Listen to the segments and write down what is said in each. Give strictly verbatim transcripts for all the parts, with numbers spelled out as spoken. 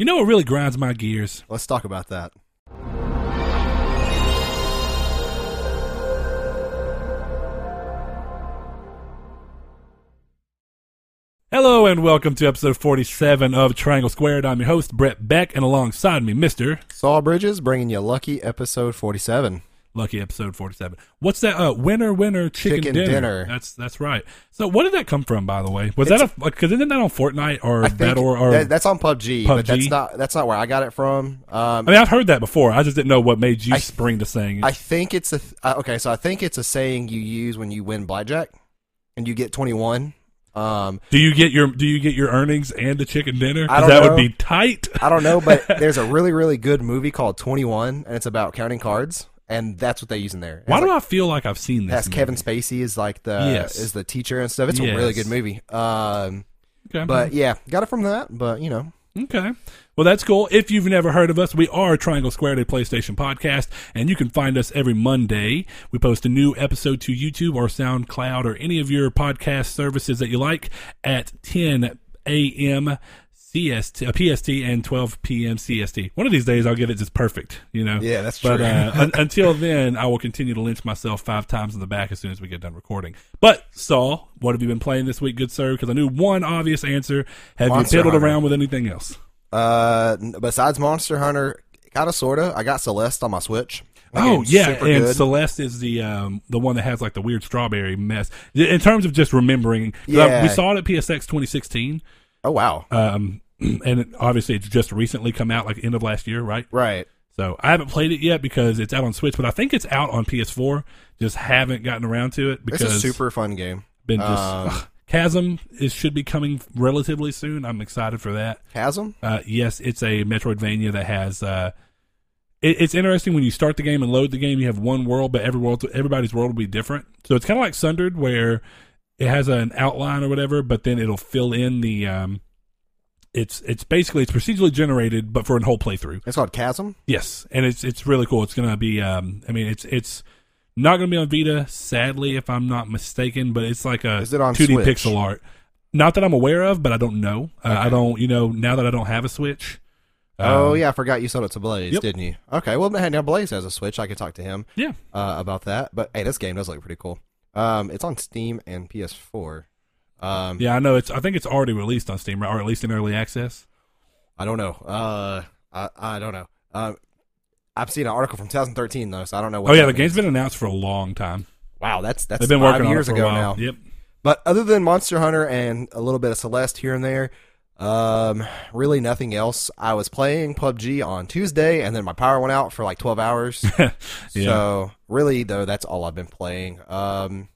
You know what really grinds my gears? Let's talk about that. Hello and welcome to episode forty-seven of Triangle Squared. I'm your host, Brett Beck, and alongside me, Mister Saul Bridges, bringing you lucky episode forty-seven. Lucky episode forty-seven. What's that? Uh, winner, winner, chicken, chicken dinner. dinner. That's that's right. So, what did that come from, by the way? Was it's, that a because isn't that on Fortnite or Battle or, or that, that's on P U B G? P U B G? But that's not that's not where I got it from. Um, I mean, I've heard that before. I just didn't know what made you I, spring to saying it. I think it's a uh, okay. So I think it's a saying you use when you win blackjack and you get twenty-one. Um, do you get your do you get your earnings and the chicken dinner? I don't that know. Would be tight. I don't know, but there's a really really good movie called twenty-one, and it's about counting cards, and that's what they use in there. Why do like, I feel like I've seen this? That's movie. Kevin Spacey is like the yes. is the teacher and stuff. It's yes. a really good movie. Um, okay, but yeah, got it from that. But you know. Okay. Well, that's cool. If you've never heard of us, we are Triangle Squared, a PlayStation podcast, and you can find us every Monday. We post a new episode to YouTube or SoundCloud or any of your podcast services that you like at ten a.m. C S T, uh, P S T and twelve p.m. C S T. One of these days I'll get it just perfect, you know? Yeah, that's true. But uh, un- until then, I will continue to lynch myself five times in the back as soon as we get done recording. But, Saul, what have you been playing this week, good sir? Because I knew one obvious answer. Have Monster you piddled Hunter. Around with anything else? Uh, besides Monster Hunter, kind of, sort of. I got Celeste on my Switch. That oh yeah, and good. Celeste is the um, the one that has like the weird strawberry mess. In terms of just remembering, yeah. I, we saw it at P S X twenty sixteen. Oh, wow. Um, and it, obviously it's just recently come out, like end of last year, right? Right. So I haven't played it yet because it's out on Switch, but I think it's out on P S four. Just haven't gotten around to it. Because it's a super fun game. Been just, um, ugh, Chasm is, should be coming relatively soon. I'm excited for that. Chasm? Uh, yes, it's a Metroidvania that has... Uh, it, it's interesting when you start the game and load the game, you have one world, but every world, everybody's world will be different. So it's kind of like Sundered where... It has an outline or whatever, but then it'll fill in the. Um, it's it's basically it's procedurally generated, but for a whole playthrough. It's called Chasm. Yes, and it's it's really cool. It's gonna be. Um, I mean, it's it's not gonna be on Vita, sadly, if I'm not mistaken. But it's like a two D pixel art. Not that I'm aware of, but I don't know. Uh, okay. I don't. You know, now that I don't have a Switch. Oh, um, yeah, I forgot you sold it to Blaze, yep. didn't you? Okay, well now Blaze has a Switch. I could talk to him. Yeah. Uh, about that, but hey, this game does look pretty cool. Um, it's on Steam and P S four. Um, yeah, I know. It's. I think it's already released on Steam, or at least in early access. I don't know. Uh, I, I don't know. Uh, I've seen an article from two thousand thirteen though, so I don't know. What oh yeah, the means. Game's been announced for a long time. Wow, that's that's They've been five working years on it for ago a while. Now. Yep. But other than Monster Hunter and a little bit of Celeste here and there, um, really nothing else. I was playing P U B G on Tuesday, and then my power went out for like twelve hours. yeah. So really, though, that's all I've been playing. Um,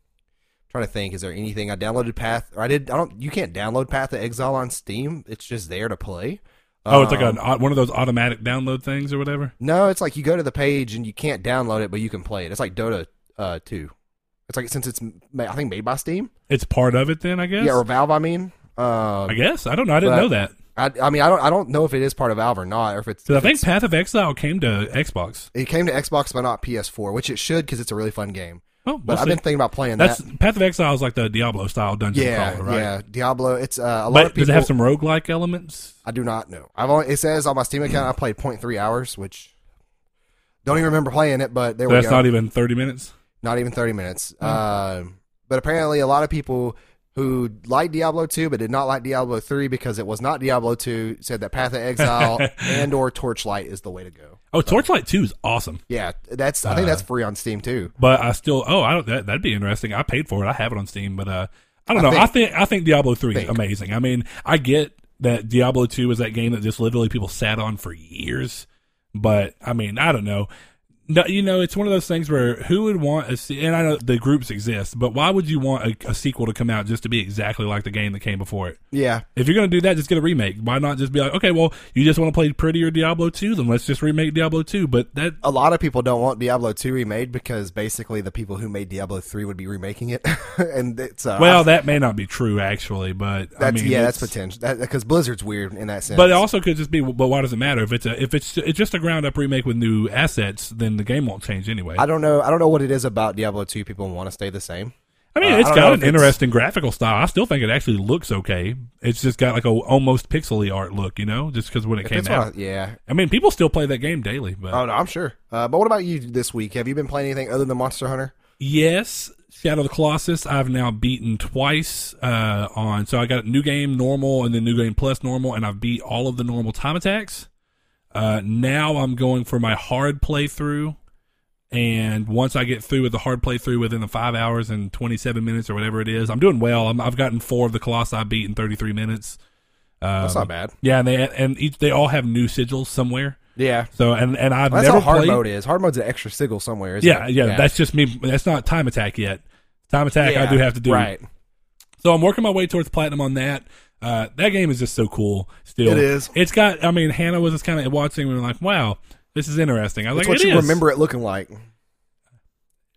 trying to think, is there anything I downloaded? Path? Or I did. I don't. You can't download Path to Exile on Steam. It's just there to play. Um, oh, it's like an, one of those automatic download things or whatever. No, it's like you go to the page and you can't download it, but you can play it. It's like Dota uh, two. It's like since it's I think made by Steam. It's part of it then, I guess. Yeah, or Valve. I mean. Um, I guess I don't know. I didn't know that. I, I mean, I don't. I don't know if it is part of Valve or not. Or if it's. If I think it's, Path of Exile came to Xbox. It came to Xbox, but not P S four, which it should because it's a really fun game. Oh, we'll but see. I've been thinking about playing That's, that. Path of Exile is like the Diablo style dungeon yeah, crawler, right? Yeah, Diablo. It's uh, a lot but of people. Does it have some roguelike elements? I do not know. I've only, it says on my Steam account I played zero point three hours, which don't even remember playing it. But there so we that's go. That's not even thirty minutes. Not even thirty minutes. Hmm. Uh, but apparently, a lot of people who liked Diablo two but did not like Diablo three because it was not Diablo two, said that Path of Exile and or Torchlight is the way to go. Oh, so, Torchlight two is awesome. Yeah, that's. I think uh, that's free on Steam, too. But I still... Oh, I don't, that, that'd be interesting. I paid for it. I have it on Steam, but uh, I don't know. I think I think, I think Diablo three think. is amazing. I mean, I get that Diablo two is that game that just literally people sat on for years, but, I mean, I don't know. No, you know, it's one of those things where who would want a se- and I know the groups exist, but why would you want a, a sequel to come out just to be exactly like the game that came before it? Yeah. If you're going to do that, just get a remake. Why not just be like, okay, well, you just want to play prettier Diablo two, then let's just remake Diablo two. But that a lot of people don't want Diablo two remade because basically the people who made Diablo three would be remaking it, and it's uh, well, that may not be true actually, but that's, I mean, yeah, that's potential because that, Blizzard's weird in that sense. But it also could just be, but why does it matter if it's a, if it's it's just a ground up remake with new assets? Then the game won't change anyway. I don't know. I don't know what it is about Diablo two. People want to stay the same. I mean, uh, it's I got an interesting graphical style. I still think it actually looks okay. It's just got like a almost pixely art look, you know, just because when it came out. I, yeah. I mean, people still play that game daily. But. Oh, no, I'm sure. Uh, but what about you this week? Have you been playing anything other than Monster Hunter? Yes. Shadow of the Colossus, I've now beaten twice uh, on. So I got New Game Normal and then New Game Plus Normal, and I've beat all of the normal time attacks. Uh, now I'm going for my hard playthrough. And once I get through with the hard playthrough within the five hours and twenty-seven minutes or whatever it is, I'm doing well. I'm, I've gotten four of the Colossi I beat in thirty-three minutes. Um, That's not bad. Yeah, and they and each, they all have new sigils somewhere. Yeah. So and and I've well, that's never how hard played. mode is. Hard mode's an extra sigil somewhere. Isn't yeah, it? yeah, yeah. That's just me. That's not time attack yet. Time attack, yeah, I do have to do right. So I'm working my way towards platinum on that. Uh, that game is just so cool. Still, it is. It's got. I mean, Hannah was just kind of watching and like, wow. This is interesting. I was it's like, what it you is. remember it looking like.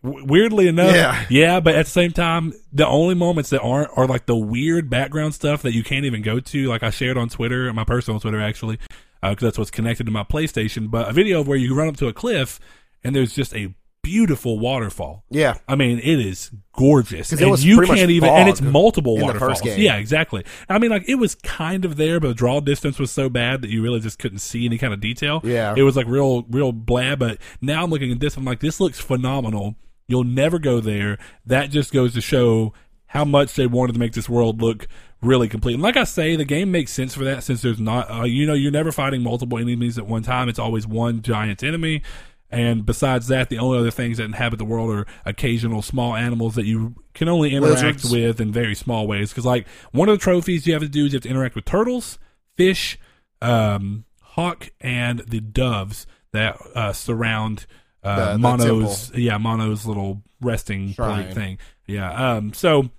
W- weirdly enough, yeah. yeah, but at the same time, the only moments that aren't are like the weird background stuff that you can't even go to. Like I shared on Twitter, my personal Twitter actually, because uh, that's what's connected to my PlayStation, but a video of where you run up to a cliff and there's just a beautiful waterfall. Yeah. I mean, it is gorgeous. And you can't even, and it's multiple waterfalls. Yeah, exactly. I mean, like, it was kind of there, but the draw distance was so bad that you really just couldn't see any kind of detail. Yeah. It was like real, real blah, but now I'm looking at this, I'm like, this looks phenomenal. You'll never go there. That just goes to show how much they wanted to make this world look really complete. And like I say, the game makes sense for that since there's not, uh, you know, you're never fighting multiple enemies at one time. It's always one giant enemy. And besides that, the only other things that inhabit the world are occasional small animals that you can only interact Lizards. with in very small ways. Because, like, one of the trophies you have to do is you have to interact with turtles, fish, um, hawk, and the doves that uh, surround uh, the, Mono's, the yeah, Mono's little resting plate thing. Yeah. Um, so,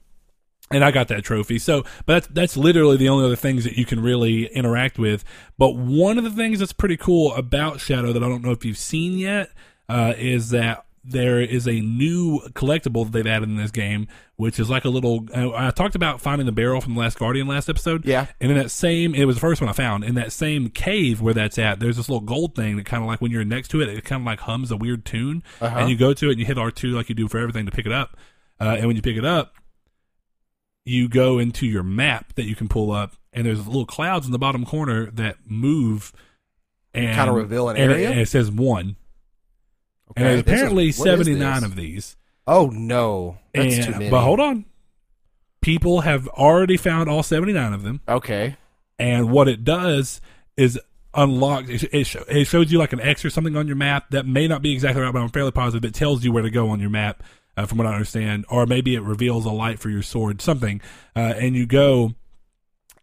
and I got that trophy. So, but that's, that's literally the only other things that you can really interact with. But one of the things that's pretty cool about Shadow that I don't know if you've seen yet uh, is that there is a new collectible that they've added in this game, which is like a little. I talked about finding the barrel from The Last Guardian last episode. Yeah. And in that same, it was the first one I found. In that same cave where that's at, there's this little gold thing that kind of like when you're next to it, it kind of like hums a weird tune. Uh-huh. And you go to it and you hit R two like you do for everything to pick it up. Uh, and when you pick it up, you go into your map that you can pull up, and there's little clouds in the bottom corner that move and kind of reveal an and area. It, and it says one. Okay, and there's apparently is, seventy-nine of these. Oh, no. That's and, too many. But hold on. People have already found all seventy-nine of them. Okay. And what it does is unlock. It, it, show, it shows you like an X or something on your map. That may not be exactly right, but I'm fairly positive it tells you where to go on your map. Uh, from what I understand, or maybe it reveals a light for your sword, something, uh, and you go,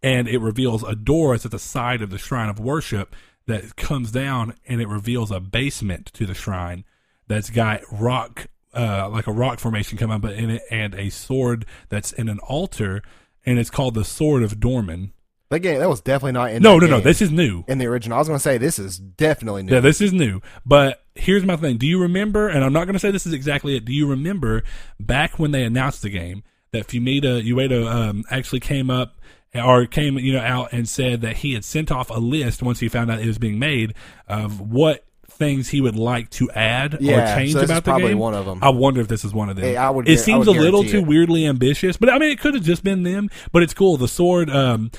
and it reveals a door that's at the side of the shrine of worship that comes down, and it reveals a basement to the shrine that's got rock, uh, like a rock formation coming up in it, and a sword that's in an altar, and it's called the Sword of Dorman. That game, that was definitely not in no, no, game. no. This is new in the original. I was going to say this is definitely new. Yeah, this is new, but. Here's my thing. Do you remember, and I'm not going to say this is exactly it, do you remember back when they announced the game that Fumita Ueda um, actually came up or came you know out and said that he had sent off a list once he found out it was being made of what things he would like to add yeah, or change so this about is the probably game? One of them. I wonder if this is one of them. Hey, I would, it seems I would a little too it. weirdly ambitious, but I mean, it could have just been them, but it's cool. The sword... Um,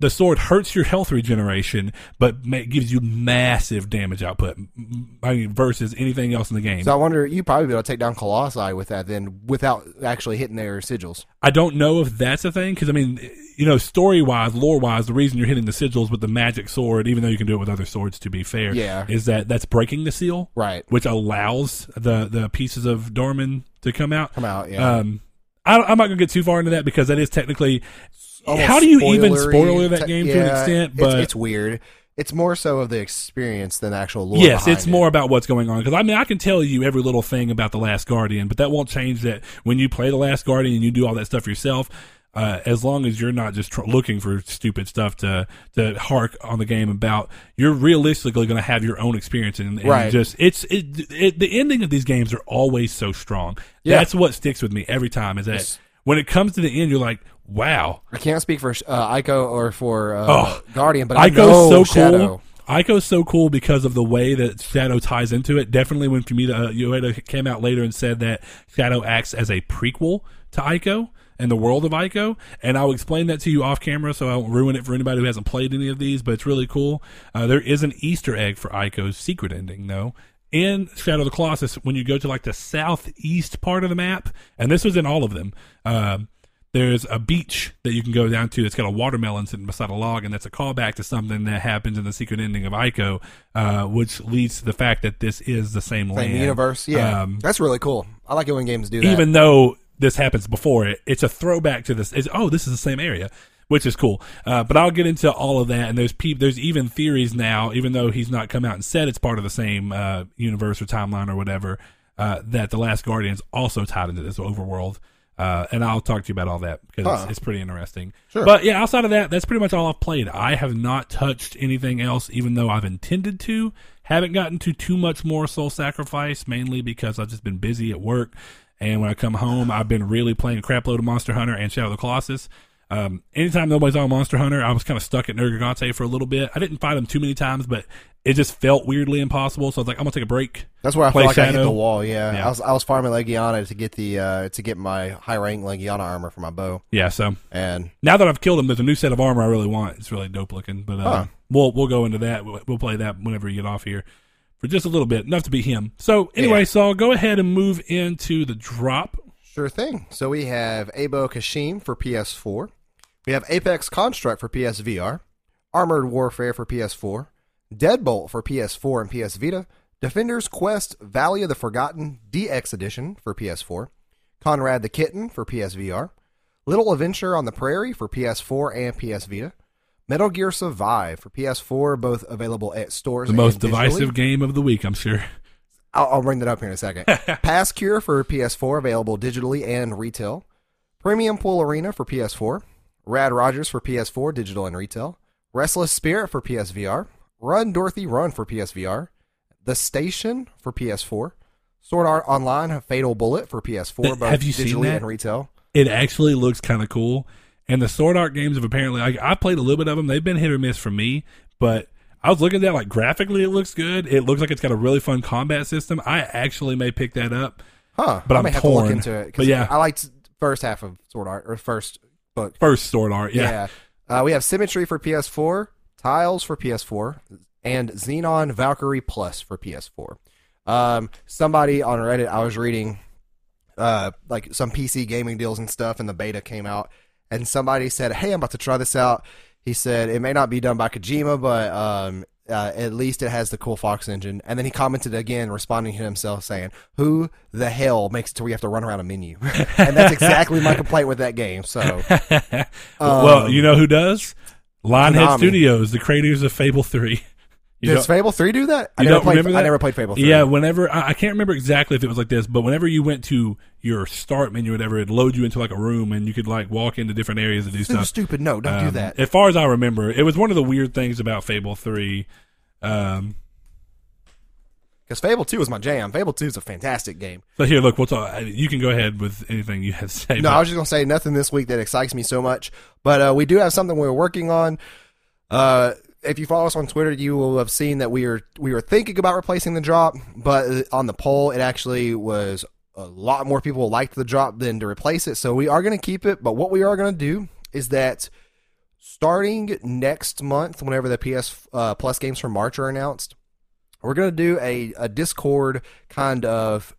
The sword hurts your health regeneration, but ma- gives you massive damage output I mean, versus anything else in the game. So I wonder, you'd probably be able to take down Colossi with that then without actually hitting their sigils. I don't know if that's a thing because, I mean, you know, story-wise, lore-wise, the reason you're hitting the sigils with the magic sword, even though you can do it with other swords, to be fair, yeah. is that that's breaking the seal, right? Which allows the, the pieces of Dorman to come out. Come out, yeah. Um, I, I'm not going to get too far into that because that is technically... Almost How do you spoilery. even spoiler that game yeah, to an extent? But it's, it's weird. It's more so of the experience than the actual lore. Yes, it's it. more about what's going on. Because I mean, I can tell you every little thing about The Last Guardian, but that won't change that when you play The Last Guardian and you do all that stuff yourself. Uh, as long as you're not just tr- looking for stupid stuff to, to hark on the game about, you're realistically going to have your own experience. And, and right. just it's it, it, the ending of these games are always so strong. Yeah. That's what sticks with me every time. Is that it's, when it comes to the end, you're like. Wow. I can't speak for uh, Ico or for uh, oh, Guardian, but I Ico's know so Shadow. Cool. Ico's so cool because of the way that Shadow ties into it. Definitely when Fumita uh, Ueda came out later and said that Shadow acts as a prequel to Ico and the world of Ico, and I'll explain that to you off camera so I won't ruin it for anybody who hasn't played any of these, but it's really cool. Uh, there is an Easter egg for Ico's secret ending, though. In Shadow of the Colossus, when you go to like the southeast part of the map, and this was in all of them, um, there's a beach that you can go down to that's got a watermelon sitting beside a log, and that's a callback to something that happens in the secret ending of Ico, uh, which leads to the fact that this is the same, same land. Same universe, yeah. Um, that's really cool. I like it when games do that. Even though this happens before it, it's a throwback to this. It's, oh, this is the same area, which is cool. Uh, but I'll get into all of that, and there's pe- there's even theories now, even though he's not come out and said it's part of the same uh, universe or timeline or whatever, uh, that The Last Guardian's also tied into this overworld. Uh, and I'll talk to you about all that because huh. it's, it's pretty interesting. Sure. But yeah, outside of that, that's pretty much all I've played. I have not touched anything else, even though I've intended to. Haven't gotten to too much more Soul Sacrifice, mainly because I've just been busy at work. And when I come home, I've been really playing a crap load of Monster Hunter and Shadow of the Colossus. Um, anytime nobody's on Monster Hunter, I was kind of stuck at Nergigante for a little bit. I didn't fight him too many times, but it just felt weirdly impossible. So I was like, I'm gonna take a break. That's where I felt like Shadow. I hit the wall. Yeah. yeah, I was I was farming Legiana to get the uh, to get my high rank Legiana armor for my bow. Yeah. So and now that I've killed him, there's a new set of armor I really want. It's really dope looking. But uh, huh. we'll we'll go into that. We'll, we'll play that whenever you get off here. For just a little bit, enough to beat him. So anyway, yeah. Saul, go ahead and move into the drop. Sure thing. So we have Abo Kashim for P S four. We have Apex Construct for P S V R. Armored Warfare for P S four. Deadbolt for P S four and P S Vita. Defender's Quest Valley of the Forgotten D X Edition for P S four. Conrad the Kitten for P S V R. Little Adventure on the Prairie for P S four and P S Vita. Metal Gear Survive for P S four, both available at stores. The most divisive game of the week, I'm sure. I'll, I'll bring that up here in a second. Pass Cure for P S four, available digitally and retail. Premium Pool Arena for P S four. Rad Rogers for P S four, digital and retail. Restless Spirit for P S V R. Run Dorothy Run for P S V R. The Station for P S four. Sword Art Online Fatal Bullet for P S four, both digitally and retail. It actually looks kind of cool. And the Sword Art games have apparently, like, I played a little bit of them. They've been hit or miss for me, but I was looking at that, like, graphically it looks good. It looks like it's got a really fun combat system. I actually may pick that up. Huh. But I I'm may have torn. To look into it. But yeah. I liked first half of Sword Art, or first book. First Sword Art, yeah. yeah. Uh, we have Symmetry for P S four, Tiles for P S four, and Xenon Valkyrie Plus for P S four. Um, somebody on Reddit, I was reading, uh, like, some P C gaming deals and stuff, and the beta came out. And somebody said, hey, I'm about to try this out. He said, it may not be done by Kojima, but um, uh, at least it has the cool Fox engine. And then he commented again, responding to himself, saying, who the hell makes it to where you have to run around a menu? And that's exactly my complaint with that game. So, um, well, you know who does? Lionhead Konami. Studios, the creators of Fable three. You Does Fable three do that? I you never, don't played, that? I never played Fable three. Yeah, whenever, I, I can't remember exactly if it was like this, but whenever you went to your start menu or whatever, it'd load you into like a room and you could like walk into different areas and do stuff. Stupid, no, don't um, do that. As far as I remember, it was one of the weird things about Fable three. Um, Because Fable two was my jam. Fable two is a fantastic game. So here, look, we'll talk. You can go ahead with anything you have to say. No, I was just going to say nothing this week that excites me so much, but uh, we do have something we're working on. Uh... If you follow us on Twitter, you will have seen that we were we were thinking about replacing the drop, but on the poll, it actually was a lot more people liked the drop than to replace it. So we are going to keep it. But what we are going to do is that starting next month, whenever the P S uh, Plus games from March are announced, we're going to do a, a Discord kind of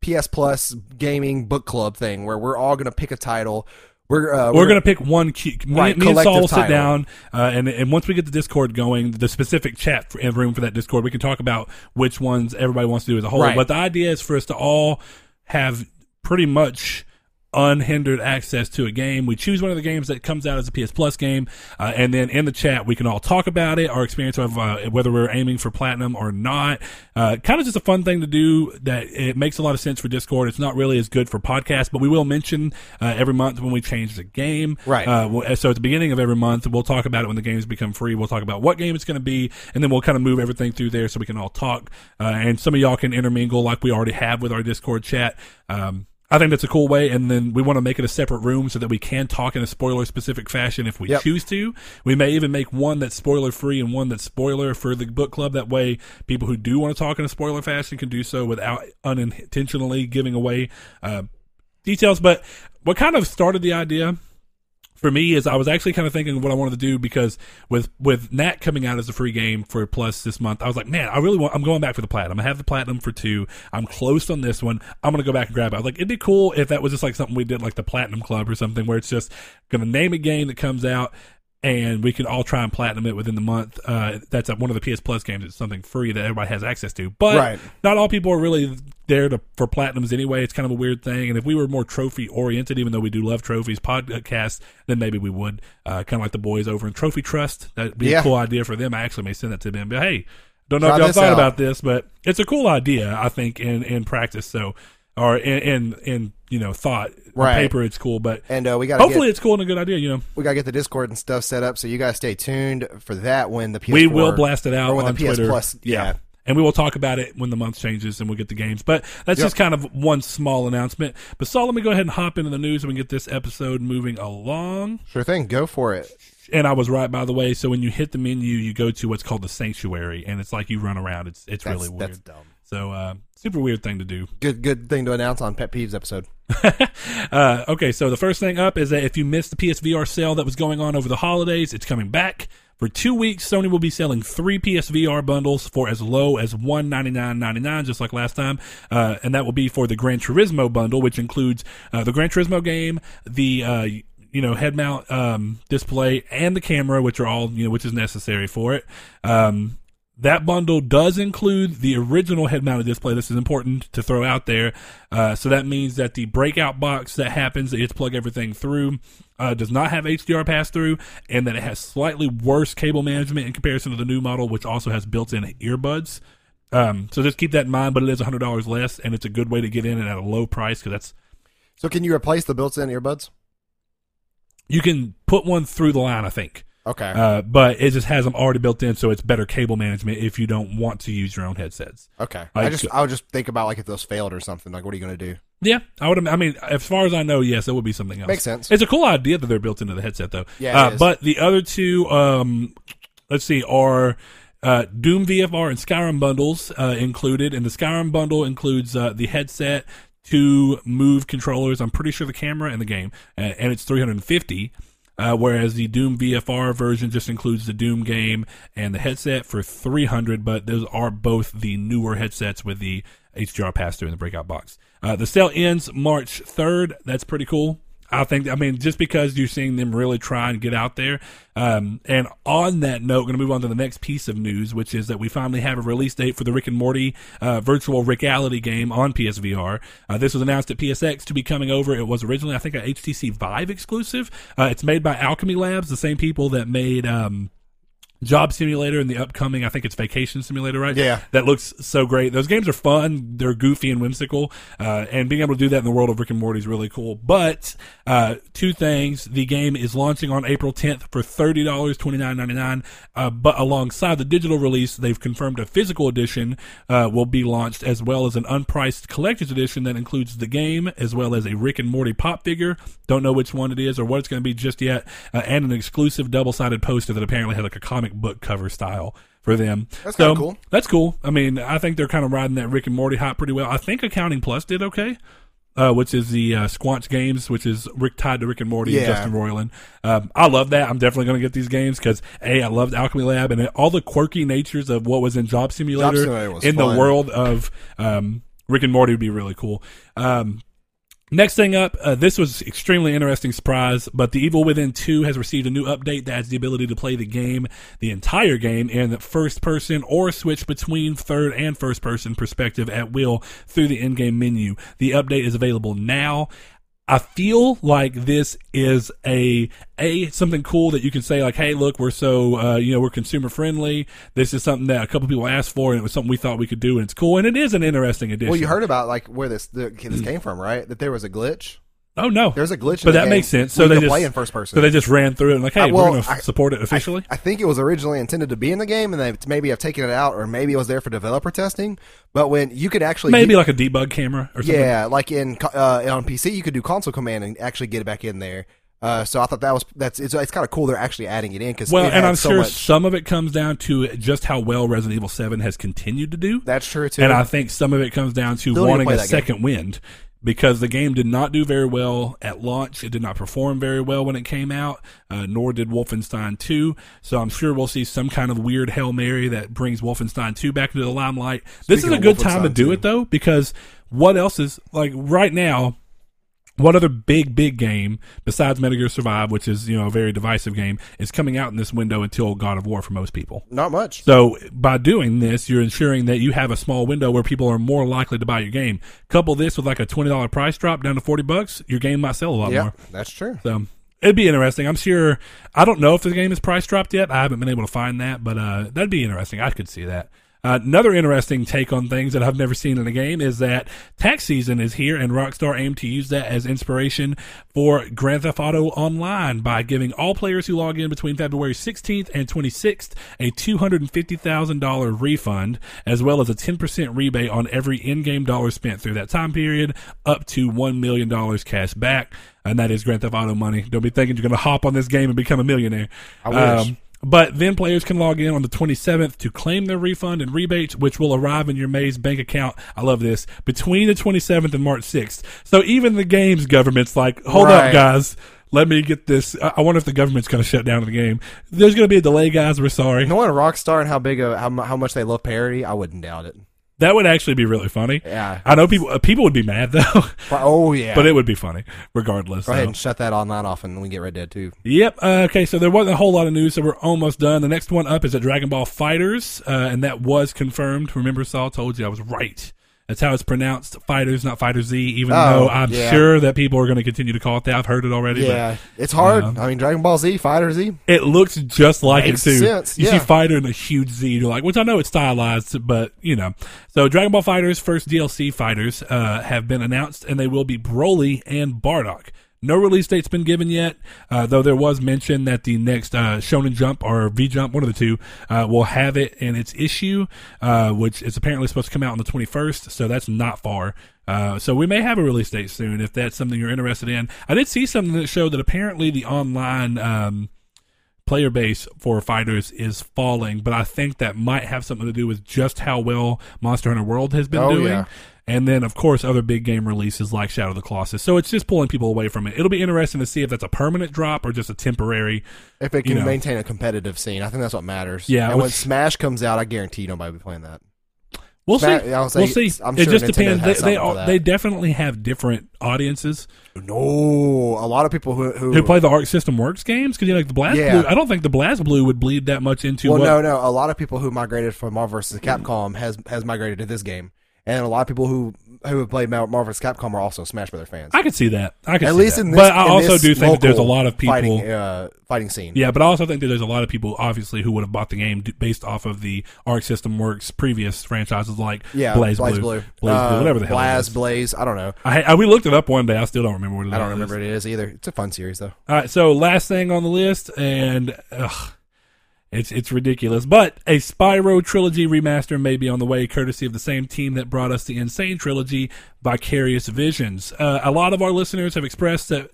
P S Plus gaming book club thing where we're all going to pick a title. We're, uh, we're we're gonna pick one. Key, right, me and Saul will sit down, uh, and and once we get the Discord going, the specific chat for, room for that Discord, we can talk about which ones everybody wants to do as a whole. Right. But the idea is for us to all have pretty much unhindered access to a game. We choose one of the games that comes out as a P S Plus game, uh, and then in the chat we can all talk about it, our experience of uh, whether we're aiming for platinum or not. Uh, kind of just a fun thing to do that it makes a lot of sense for Discord. It's not really as good for podcasts, but we will mention uh, every month when we change the game. Right. Uh, we'll, so at the beginning of every month, we'll talk about it when the games become free. We'll talk about what game it's going to be, and then we'll kind of move everything through there so we can all talk. Uh, and some of y'all can intermingle like we already have with our Discord chat. Um, I think that's a cool way, and then we want to make it a separate room so that we can talk in a spoiler-specific fashion if we yep. choose to. We may even make one that's spoiler-free and one that's spoiler for the book club. That way, people who do want to talk in a spoiler fashion can do so without unintentionally giving away uh, details, but what kind of started the idea for me is I was actually kind of thinking what I wanted to do, because with, with N A C coming out as a free game for Plus this month, I was like, man, I really want, I'm going back for the platinum. I have the platinum for two. I'm close on this one. I'm going to go back and grab it. I was like, it'd be cool if that was just like something we did like the Platinum Club or something, where it's just going to name a game that comes out and we can all try and platinum it within the month. Uh, that's one of the P S Plus games. It's something free that everybody has access to. But right. not all people are really there to, for platinums anyway. It's kind of a weird thing. And if we were more trophy-oriented, even though we do love trophies podcasts, then maybe we would. Uh, kind of like the boys over in Trophy Trust. That would be yeah. a cool idea for them. I actually may send that to them. But, hey, don't know Try if y'all thought out. about this, but it's a cool idea, I think, in, in practice. So, or in, in, in you know, thought. Right. On paper, it's cool, but and, uh, we gotta hopefully get, it's cool and a good idea, you know. We got to get the Discord and stuff set up, so you guys stay tuned for that when the P S We will blast it out or when on the P S Twitter. Plus, yeah. yeah. And we will talk about it when the month changes and we'll get the games. But that's yep. just kind of one small announcement. But Saul, let me go ahead and hop into the news and we can get this episode moving along. Sure thing. Go for it. And I was right, by the way. So when you hit the menu, you go to what's called the Sanctuary, and it's like you run around. It's it's that's, really weird. That's dumb. So, uh, super weird thing to do. Good good thing to announce on Pet Peeves episode. uh, okay, so the first thing up is that if you missed the P S V R sale that was going on over the holidays, it's coming back. For two weeks, Sony will be selling three P S V R bundles for as low as one hundred ninety-nine dollars and ninety-nine cents, just like last time. Uh, and that will be for the Gran Turismo bundle, which includes uh, the Gran Turismo game, the... Uh, you know, head mount um, display and the camera, which are all, you know, which is necessary for it. Um, that bundle does include the original head mounted display. This is important to throw out there. Uh, so that means that the breakout box that happens, that you have to plug everything through, uh, does not have H D R pass through, and that it has slightly worse cable management in comparison to the new model, which also has built in earbuds. Um, so just keep that in mind, but it is one hundred dollars less, and it's a good way to get in and at a low price, because that's. So can you replace the built in earbuds? You can put one through the line, I think. Okay. Uh, but it just has them already built in, so it's better cable management if you don't want to use your own headsets. Okay. Like, I just I would just think about like if those failed or something. Like, what are you going to do? Yeah, I would. I mean, as far as I know, yes, it would be something else. Makes sense. It's a cool idea that they're built into the headset, though. Yeah. Uh, but the other two, um, let's see, are. Uh, Doom V F R and Skyrim bundles uh, included, and the Skyrim bundle includes uh, the headset, two Move controllers, I'm pretty sure the camera and the game, and, and it's three hundred fifty dollars, uh, whereas the Doom V F R version just includes the Doom game and the headset for three hundred dollars, but those are both the newer headsets with the H D R pass-through in the breakout box. Uh, the sale ends March third. That's pretty cool. I think, I mean, just because you're seeing them really try and get out there. Um, and on that note, going to move on to the next piece of news, which is that we finally have a release date for the Rick and Morty uh, virtual reality game on P S V R. Uh, this was announced at P S X to be coming over. It was originally, I think, a H T C Vive exclusive. Uh, it's made by Alchemy Labs, the same people that made... Um, Job Simulator and the upcoming, I think it's Vacation Simulator, right? Yeah. That looks so great. Those games are fun. They're goofy and whimsical. Uh, and being able to do that in the world of Rick and Morty is really cool. But uh, two things. The game is launching on April tenth for thirty dollars, twenty-nine ninety-nine. Uh, but alongside the digital release, they've confirmed a physical edition uh, will be launched, as well as an unpriced collector's edition that includes the game, as well as a Rick and Morty pop figure. Don't know which one it is or what it's going to be just yet. Uh, and an exclusive double-sided poster that apparently had like a comic book cover style for them. That's so, cool. That's cool. I mean, I think they're kind of riding that Rick and Morty hot pretty well. I think Accounting Plus did okay, uh, which is the uh, Squanch games, which is Rick tied to Rick and Morty yeah. and Justin Roiland. Um, I love that. I'm definitely going to get these games because, A, I loved Alchemy Lab and all the quirky natures of what was in Job Simulator, Job Simulator was in fun. The world of um, Rick and Morty would be really cool. Um, Next thing up, uh, this was extremely interesting surprise, but The Evil Within two has received a new update that has the ability to play the game, the entire game, in the first person or switch between third and first person perspective at will through the in-game menu. The update is available now. I feel like this is a, a something cool that you can say like, hey, look, we're so, uh, you know, we're consumer friendly. This is something that a couple people asked for and it was something we thought we could do and it's cool. And it is an interesting addition. Well, you heard about like where this, the, this came from, right? That there was a glitch. Oh no, there's a glitch. But that game. Makes sense. So they just play in first person. So they just ran through it and like, hey, uh, well, we're going to support it officially. I, I think it was originally intended to be in the game, and they maybe have taken it out, or maybe it was there for developer testing. But when you could actually maybe use, like a debug camera or something. Yeah, like in uh, on P C, you could do console command and actually get it back in there. Uh, so I thought that was that's it's, it's kind of cool they're actually adding it in because well, and I'm so sure much. Some of it comes down to just how well Resident Evil seven has continued to do. That's true too, and I think some of it comes down to Still wanting a second wind. because the game did not do very well at launch. It did not perform very well when it came out, uh, nor did Wolfenstein two. So I'm sure we'll see some kind of weird Hail Mary that brings Wolfenstein two back into the limelight. Speaking this is a good time to do it, though, because what else is, like, right now, what other big, big game besides Metal Gear Survive, which is, you know, a very divisive game, is coming out in this window until God of War for most people? Not much. So by doing this, you're ensuring that you have a small window where people are more likely to buy your game. Couple this with like a twenty dollars price drop down to forty bucks, your game might sell a lot yeah, more. Yeah, that's true. So it'd be interesting. I'm sure. I don't know if the game is price dropped yet. I haven't been able to find that, but uh, that'd be interesting. I could see that. Uh, another interesting take on things that I've never seen in a game is that tax season is here, and Rockstar aimed to use that as inspiration for Grand Theft Auto Online by giving all players who log in between February sixteenth and twenty-sixth a two hundred fifty thousand dollars refund, as well as a ten percent rebate on every in-game dollar spent through that time period, up to one million dollars cash back. And that is Grand Theft Auto money. Don't be thinking you're going to hop on this game and become a millionaire. I wish. Um, But then players can log in on the twenty-seventh to claim their refund and rebates, which will arrive in your Maze bank account. I love this. Between the twenty-seventh and March sixth. So even the game's government's like, hold right. up, guys. Let me get this. I wonder if the government's going to shut down the game. There's going to be a delay, guys. We're sorry. Knowing Rockstar and how big a, how, how much they love parody, I wouldn't doubt it. That would actually be really funny. Yeah. I know people people would be mad, though. Oh, yeah. But it would be funny, regardless. Go ahead so. and shut that online off, and we get Red Dead two. Yep. Uh, okay, so there wasn't a whole lot of news, so we're almost done. The next one up is at Dragon Ball FighterZ, uh, and that was confirmed. Remember, Saul told you I was right. That's how it's pronounced, FighterZ, not FighterZ, even oh, though I'm yeah. sure that people are going to continue to call it that. I've heard it already. Yeah, but, it's hard. Um, I mean, Dragon Ball Z, FighterZ. It looks just like Makes it, too. Sense. You yeah. see Fighter and a huge Z, you're like, which I know it's stylized, but, you know. So, Dragon Ball FighterZ, first D L C fighters uh, have been announced, and they will be Broly and Bardock. No release date's been given yet, uh, though there was mention that the next uh, Shonen Jump or V-Jump, one of the two, uh, will have it in its issue, uh, which is apparently supposed to come out on the twenty-first, so that's not far. Uh, so we may have a release date soon if that's something you're interested in. I did see something that showed that apparently the online um, player base for fighters is falling, but I think that might have something to do with just how well Monster Hunter World has been oh, doing. Yeah. And then, of course, other big game releases like Shadow of the Colossus. So it's just pulling people away from it. It'll be interesting to see if that's a permanent drop or just a temporary. If it can you know. maintain a competitive scene. I think that's what matters. Yeah, and when Smash comes out, I guarantee nobody will be playing that. We'll Smash, see. I'll say, we'll see. I'm sure it just Nintendo depends. Has they they, all, they definitely have different audiences. No, a lot of people who who, who play the Arc System Works games because you know, like the Blazblue. Yeah. I don't think the Blazblue would bleed that much into. Well, what, no, no. A lot of people who migrated from Marvel versus. Capcom has has migrated to this game. And a lot of people who who have played Marvel versus. Capcom are also Smash Brothers fans. I could see that. I could at see least that. in this, but I also do think that there's a lot of people fighting, uh, fighting scene. Yeah, but I also think that there's a lot of people, obviously, who would have bought the game based off of the Arc System Works previous franchises like yeah, Blaze, Blaze Blue, Blue. Blaze uh, Blue, whatever the hell. Blaze, Blaze. I don't know. I, I we looked it up one day. I still don't remember what it is. I don't remember what it is either. It's a fun series though. All right. So last thing on the list, and ugh, It's it's ridiculous, but a Spyro trilogy remaster may be on the way, courtesy of the same team that brought us the Insane trilogy, Vicarious Visions. Uh, a lot of our listeners have expressed that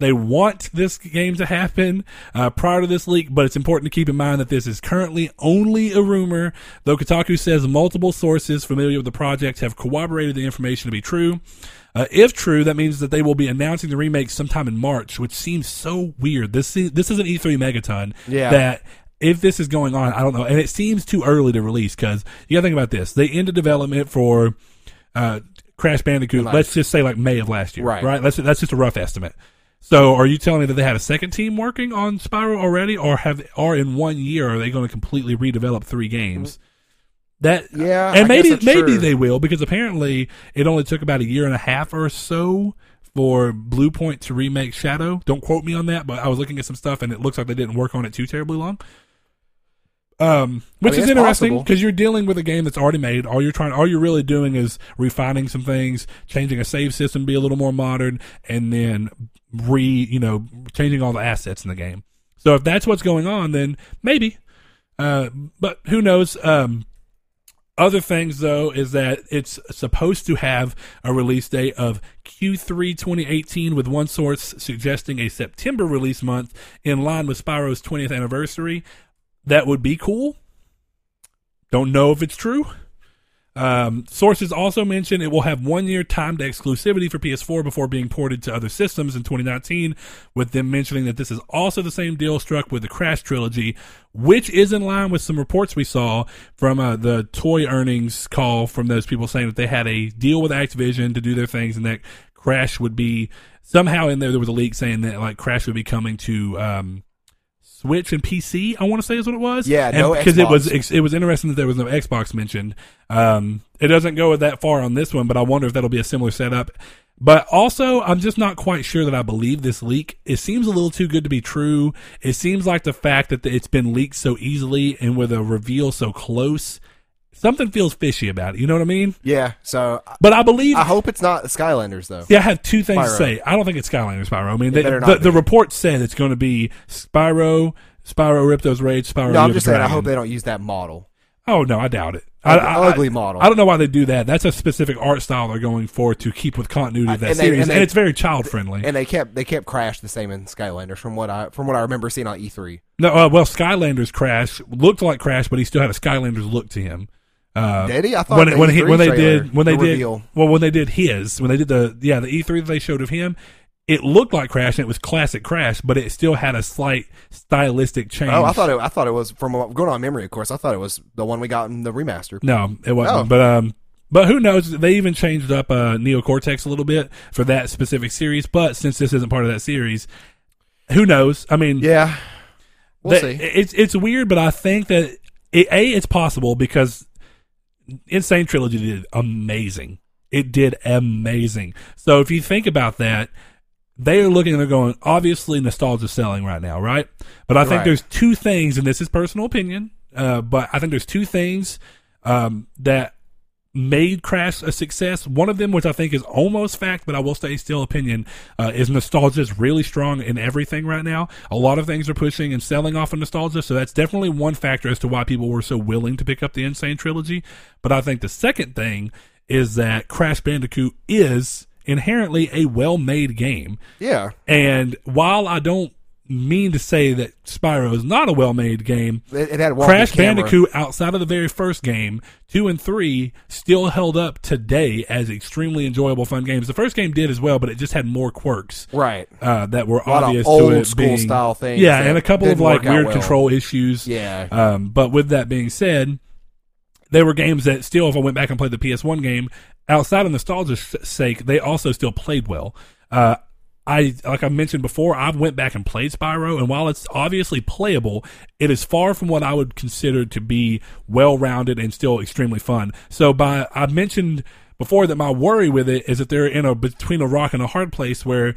they want this game to happen uh, prior to this leak, but it's important to keep in mind that this is currently only a rumor, though Kotaku says multiple sources familiar with the project have corroborated the information to be true. Uh, if true, that means that they will be announcing the remake sometime in March, which seems so weird. This, this is an E three megaton yeah. that... If this is going on, I don't know. And it seems too early to release because you got to think about this. They ended development for uh, Crash Bandicoot, like, let's just say like May of last year. Right. right? That's, that's just a rough estimate. So are you telling me that they had a second team working on Spyro already or have or in one year are they going to completely redevelop three games? Mm-hmm. That yeah, And I maybe maybe true. they will because apparently it only took about a year and a half or so for Blue Point to remake Shadow. Don't quote me on that, but I was looking at some stuff and it looks like they didn't work on it too terribly long. Um, which I mean, is interesting because you're dealing with a game that's already made. All you're trying, all you're really doing is refining some things, changing a save system, be a little more modern, and then re, you know, changing all the assets in the game. So if that's what's going on, then maybe. Uh, but who knows? Um, Other things, though, is that it's supposed to have a release date of Q three twenty eighteen, with one source suggesting a September release month in line with Spyro's twentieth anniversary. That would be cool. Don't know if it's true. Um, sources also mention it will have one year timed exclusivity for P S four before being ported to other systems in twenty nineteen, with them mentioning that this is also the same deal struck with the Crash trilogy, which is in line with some reports we saw from uh, the toy earnings call from those people saying that they had a deal with Activision to do their things and that Crash would be somehow in there. There was a leak saying that like Crash would be coming to, um, Switch and P C, I want to say is what it was. Yeah, and no Xbox. Because it was, it was interesting that there was no Xbox mentioned. Um, it doesn't go that far on this one, but I wonder if that'll be a similar setup. But also, I'm just not quite sure that I believe this leak. It seems a little too good to be true. It seems like the fact that it's been leaked so easily and with a reveal so close, something feels fishy about it. You know what I mean? Yeah. So, but I believe I hope it's not Skylanders though. Yeah, I have two things Spyro. to say. I don't think it's Skylanders, Spyro. I mean, they, the, the report said it's going to be Spyro, Spyro Ripto's Rage, Spyro. No, I'm just saying. Dragon. I hope they don't use that model. Oh no, I doubt it. I, I, ugly I, model. I don't know why they do that. That's a specific art style they're going for to keep with continuity of that and they, series, and, they, and it's very child friendly. And they kept they kept Crash the same in Skylanders from what I from what I remember seeing on E three. No, uh, well, Skylanders Crash looked like Crash, but he still had a Skylanders look to him. Uh, Did he? I thought when the when, he, when they did when they did reveal. well when they did his when they did the yeah the E three that they showed of him, it looked like Crash and it was classic Crash, but it still had a slight stylistic change. Oh, I thought it I thought it was from going on memory, of course. I thought it was the one we got in the remaster. No, it wasn't. Oh. But um, but who knows? They even changed up uh, Neocortex a little bit for that specific series. But since this isn't part of that series, who knows? I mean, yeah, we'll that, see. It's it's weird, but I think that it, a it's possible because. Insane Trilogy did amazing. It did amazing. So if you think about that, they are looking and they're going, obviously nostalgia selling right now, right? But I right. think there's two things, and this is personal opinion, uh, but I think there's two things um, that made Crash a success. One of them, which I think is almost fact, but I will say still opinion, uh, is nostalgia is really strong in everything right now. A lot of things are pushing and selling off of nostalgia, so that's definitely one factor as to why people were so willing to pick up the Insane Trilogy. But I think the second thing is that Crash Bandicoot is inherently a well-made game. Yeah. And while I don't mean to say that Spyro is not a well-made game. It, it had Crash Bandicoot outside of the very first game, two and three still held up today as extremely enjoyable, fun games. The first game did as well, but it just had more quirks, right? Uh, that were obvious to it, old school style things. Yeah, and a couple of like weird control issues. Yeah. Um, but with that being said, there were games that still, if I went back and played the P S one game, outside of nostalgia's sake, they also still played well. Uh, I like I mentioned before, I went back and played Spyro, and while it's obviously playable, it is far from what I would consider to be well-rounded and still extremely fun. So by I mentioned before that my worry with it is that they're in a between a rock and a hard place where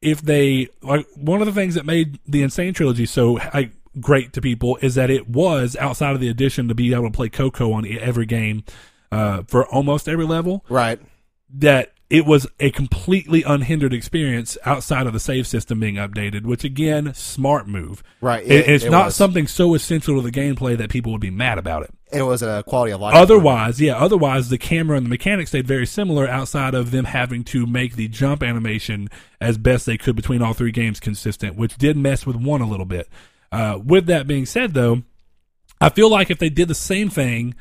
if they like one of the things that made the Insane Trilogy so I, great to people is that it was outside of the edition to be able to play Coco on every game uh, for almost every level. Right. That it was a completely unhindered experience outside of the save system being updated, which, again, smart move. Right. It, it, it's it not was. something so essential to the gameplay that people would be mad about it. It was a quality of life. Otherwise, yeah, otherwise the camera and the mechanics stayed very similar outside of them having to make the jump animation as best they could between all three games consistent, which did mess with one a little bit. Uh, with that being said, though, I feel like if they did the same thing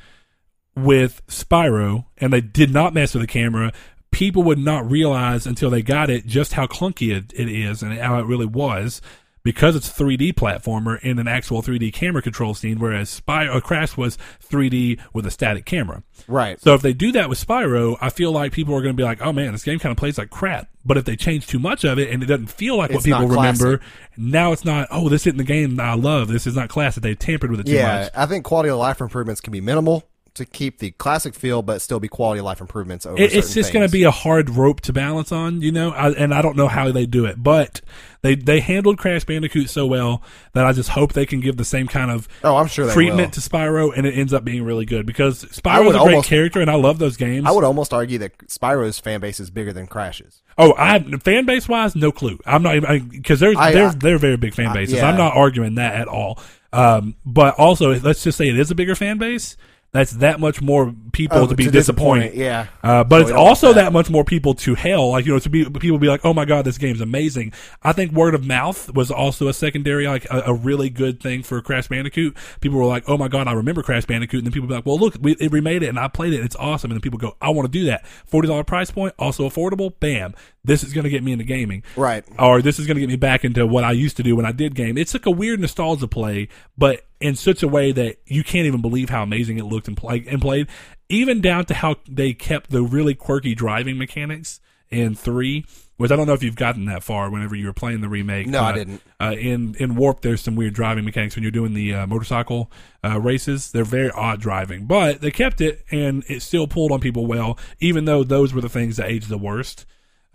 with Spyro and they did not mess with the camera, people would not realize until they got it just how clunky it, it is and how it really was because it's a three D platformer in an actual three D camera control scene, whereas Spyro Crash was three D with a static camera. Right. So if they do that with Spyro, I feel like people are going to be like, oh, man, this game kind of plays like crap. But if they change too much of it and it doesn't feel like it's what people remember, now it's not, oh, this isn't the game that I love. This is not classic. They've tampered with it too yeah, much. Yeah, I think quality of life improvements can be minimal to keep the classic feel, but still be quality of life improvements over certain things. It's just going to be a hard rope to balance on, you know, I, and I don't know how they do it, but they they handled Crash Bandicoot so well that I just hope they can give the same kind of oh, I'm sure they treatment will. to Spyro, and it ends up being really good because Spyro's a great character, and I love those games. I would almost argue that Spyro's fan base is bigger than Crash's. Oh, I fan base wise, no clue. I'm not even because they're they're they're very big fan bases. I, yeah. I'm not arguing that at all. Um, but also, let's just say it is a bigger fan base. that's that much more people oh, to be to disappointed. Yeah, uh, but totally it's also like that. that much more people to hail. Like, you know, to be people be like, "Oh my God, this game's amazing." I think word of mouth was also a secondary, like a, a really good thing for Crash Bandicoot. People were like, "Oh my God, I remember Crash Bandicoot," and then people be like, "Well, look, we it remade it, and I played it. It's awesome." And then people go, "I want to do that." Forty dollar price point, also affordable. Bam. This is going to get me into gaming. Right. Or this is going to get me back into what I used to do when I did game. It's like a weird nostalgia play, but in such a way that you can't even believe how amazing it looked and, play- and played, even down to how they kept the really quirky driving mechanics in three, which I don't know if you've gotten that far whenever you were playing the remake. No, uh, I didn't. Uh, in, in Warp, there's some weird driving mechanics when you're doing the uh, motorcycle uh, races. They're very odd driving, but they kept it, and it still pulled on people well, even though those were the things that aged the worst.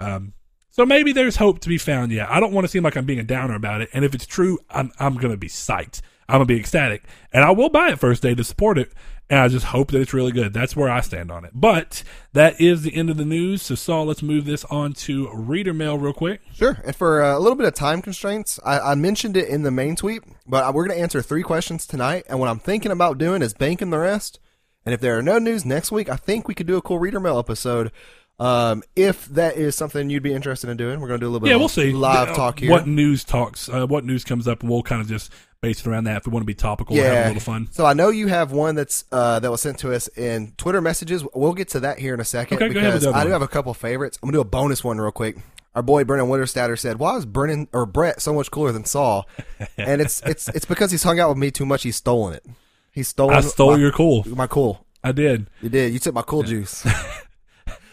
Um, so maybe there's hope to be found. Yeah, I don't want to seem like I'm being a downer about it. And if it's true, I'm I'm gonna be psyched. I'm gonna be ecstatic, and I will buy it first day to support it. And I just hope that it's really good. That's where I stand on it. But that is the end of the news. So Saul, let's move this on to reader mail real quick. Sure. And for uh, a little bit of time constraints, I, I mentioned it in the main tweet, but we're gonna answer three questions tonight. And what I'm thinking about doing is banking the rest. And if there are no news next week, I think we could do a cool reader mail episode. Um, if that is something you'd be interested in doing, we're going to do a little bit yeah, of we'll see. live uh, talk here. What news talks, uh, what news comes up, and we'll kind of just base it around that if we want to be topical yeah. and have a little fun. So I know you have one that's uh, that was sent to us in Twitter messages. We'll get to that here in a second okay, because I do have a couple favorites. I'm going to do a bonus one real quick. Our boy Brennan Winterstatter said, "Why is Brennan or Brett so much cooler than Saul?" And it's it's it's because he's hung out with me too much. He's stolen it. He's stolen. I stole my, your cool. My cool. I did. You did. You took my cool yeah. juice.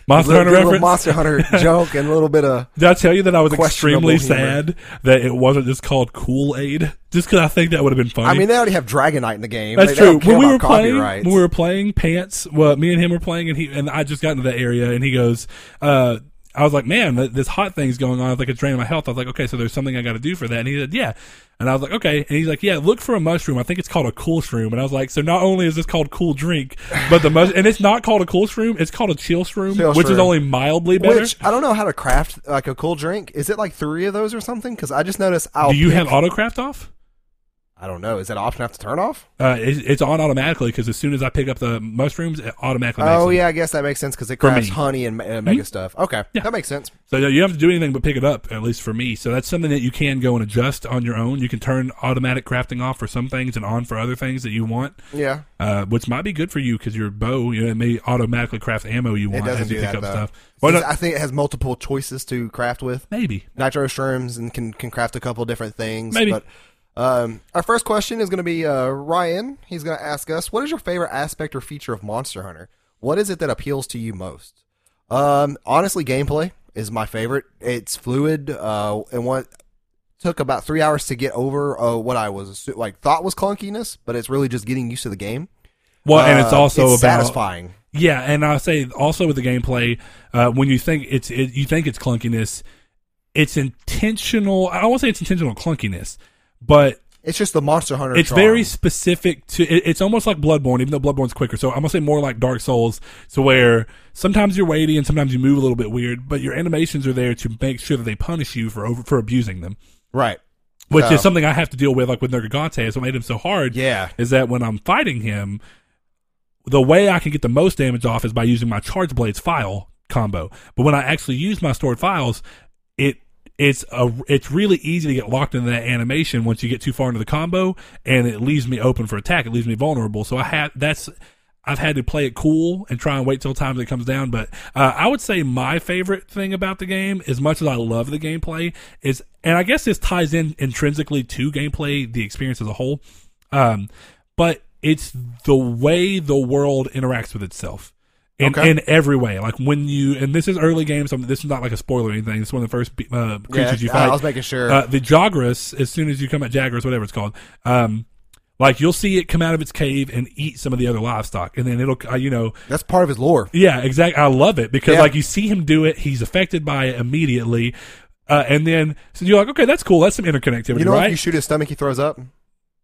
Monster little, Hunter reference? Little Monster Hunter joke and a little bit of... Did I tell you that I was extremely humor. sad that it wasn't just called Kool-Aid? Just because I think that would have been funny. I mean, they already have Dragonite in the game. That's like, true. When we, were playing, when we were playing Pants, well, me and him were playing, and he and I just got into that area, and he goes... uh I was like, man, this hot thing's going on. I was like, it's draining my health. I was like, okay, so there's something I got to do for that. And he said, yeah. And I was like, okay. And he's like, yeah, look for a mushroom. I think it's called a cool shroom. And I was like, so not only is this called cool drink, but the mushroom, and it's not called a cool shroom. It's called a chill shroom, chill which shroom. is only mildly better. Which, I don't know how to craft like a cool drink. Is it like three of those or something? Because I just noticed. I'll do you pick- have autocraft off? I don't know. Is that option I have to turn off? Uh, it's, it's on automatically because as soon as I pick up the mushrooms, it automatically makes Oh, them. yeah. I guess that makes sense because it crafts honey and, and mega mm-hmm. stuff. Okay. Yeah. That makes sense. So you don't have to do anything but pick it up, at least for me. So that's something that you can go and adjust on your own. You can turn automatic crafting off for some things and on for other things that you want. Yeah. Uh, which might be good for you because your bow, you know, it may automatically craft ammo you want it doesn't as you do pick that, up though. stuff. Well, I think it has multiple choices to craft with. Maybe. Nitro shrooms and can, can craft a couple different things. Maybe. But Um, our first question is going to be uh, Ryan. He's going to ask us, what is your favorite aspect or feature of Monster Hunter? What is it that appeals to you most? Um, honestly, gameplay is my favorite. It's fluid. Uh, and what took about three hours to get over uh, what I was like thought was clunkiness, but it's really just getting used to the game. Well, uh, and it's also it's about satisfying. Yeah, and I'll say also with the gameplay, uh, when you think it's it, you think it's clunkiness, it's intentional. I won't say it's intentional clunkiness. But it's just the Monster Hunter. It's drawing. very specific to. It, it's almost like Bloodborne, even though Bloodborne's quicker. So I'm gonna say more like Dark Souls, so where sometimes you're weighty and sometimes you move a little bit weird, but your animations are there to make sure that they punish you for over for abusing them. Right. Which so. is something I have to deal with, like with Nergigante. Is what made him so hard. Yeah. Is that when I'm fighting him, the way I can get the most damage off is by using my Charge Blades file combo. But when I actually use my stored files, it. It's a, it's really easy to get locked into that animation once you get too far into the combo, and it leaves me open for attack. It leaves me vulnerable. So I have that's I've had to play it cool and try and wait till time that it comes down. But uh, I would say my favorite thing about the game, as much as I love the gameplay, is and I guess this ties in intrinsically to gameplay, the experience as a whole. Um, but it's the way the world interacts with itself. In, okay. in every way, like when you, and this is early game, so this is not like a spoiler or anything. It's one of the first uh, creatures yeah, you fight. I was making sure. Uh, the Jagras, as soon as you come at Jagras, whatever it's called, um, like you'll see it come out of its cave and eat some of the other livestock. And then it'll, uh, you know. That's part of his lore. Yeah, exactly. I love it because yeah. like you see him do it. He's affected by it immediately. Uh, and then, so you're like, okay, that's cool. That's some interconnectivity, you know, right? If you shoot his stomach, he throws up.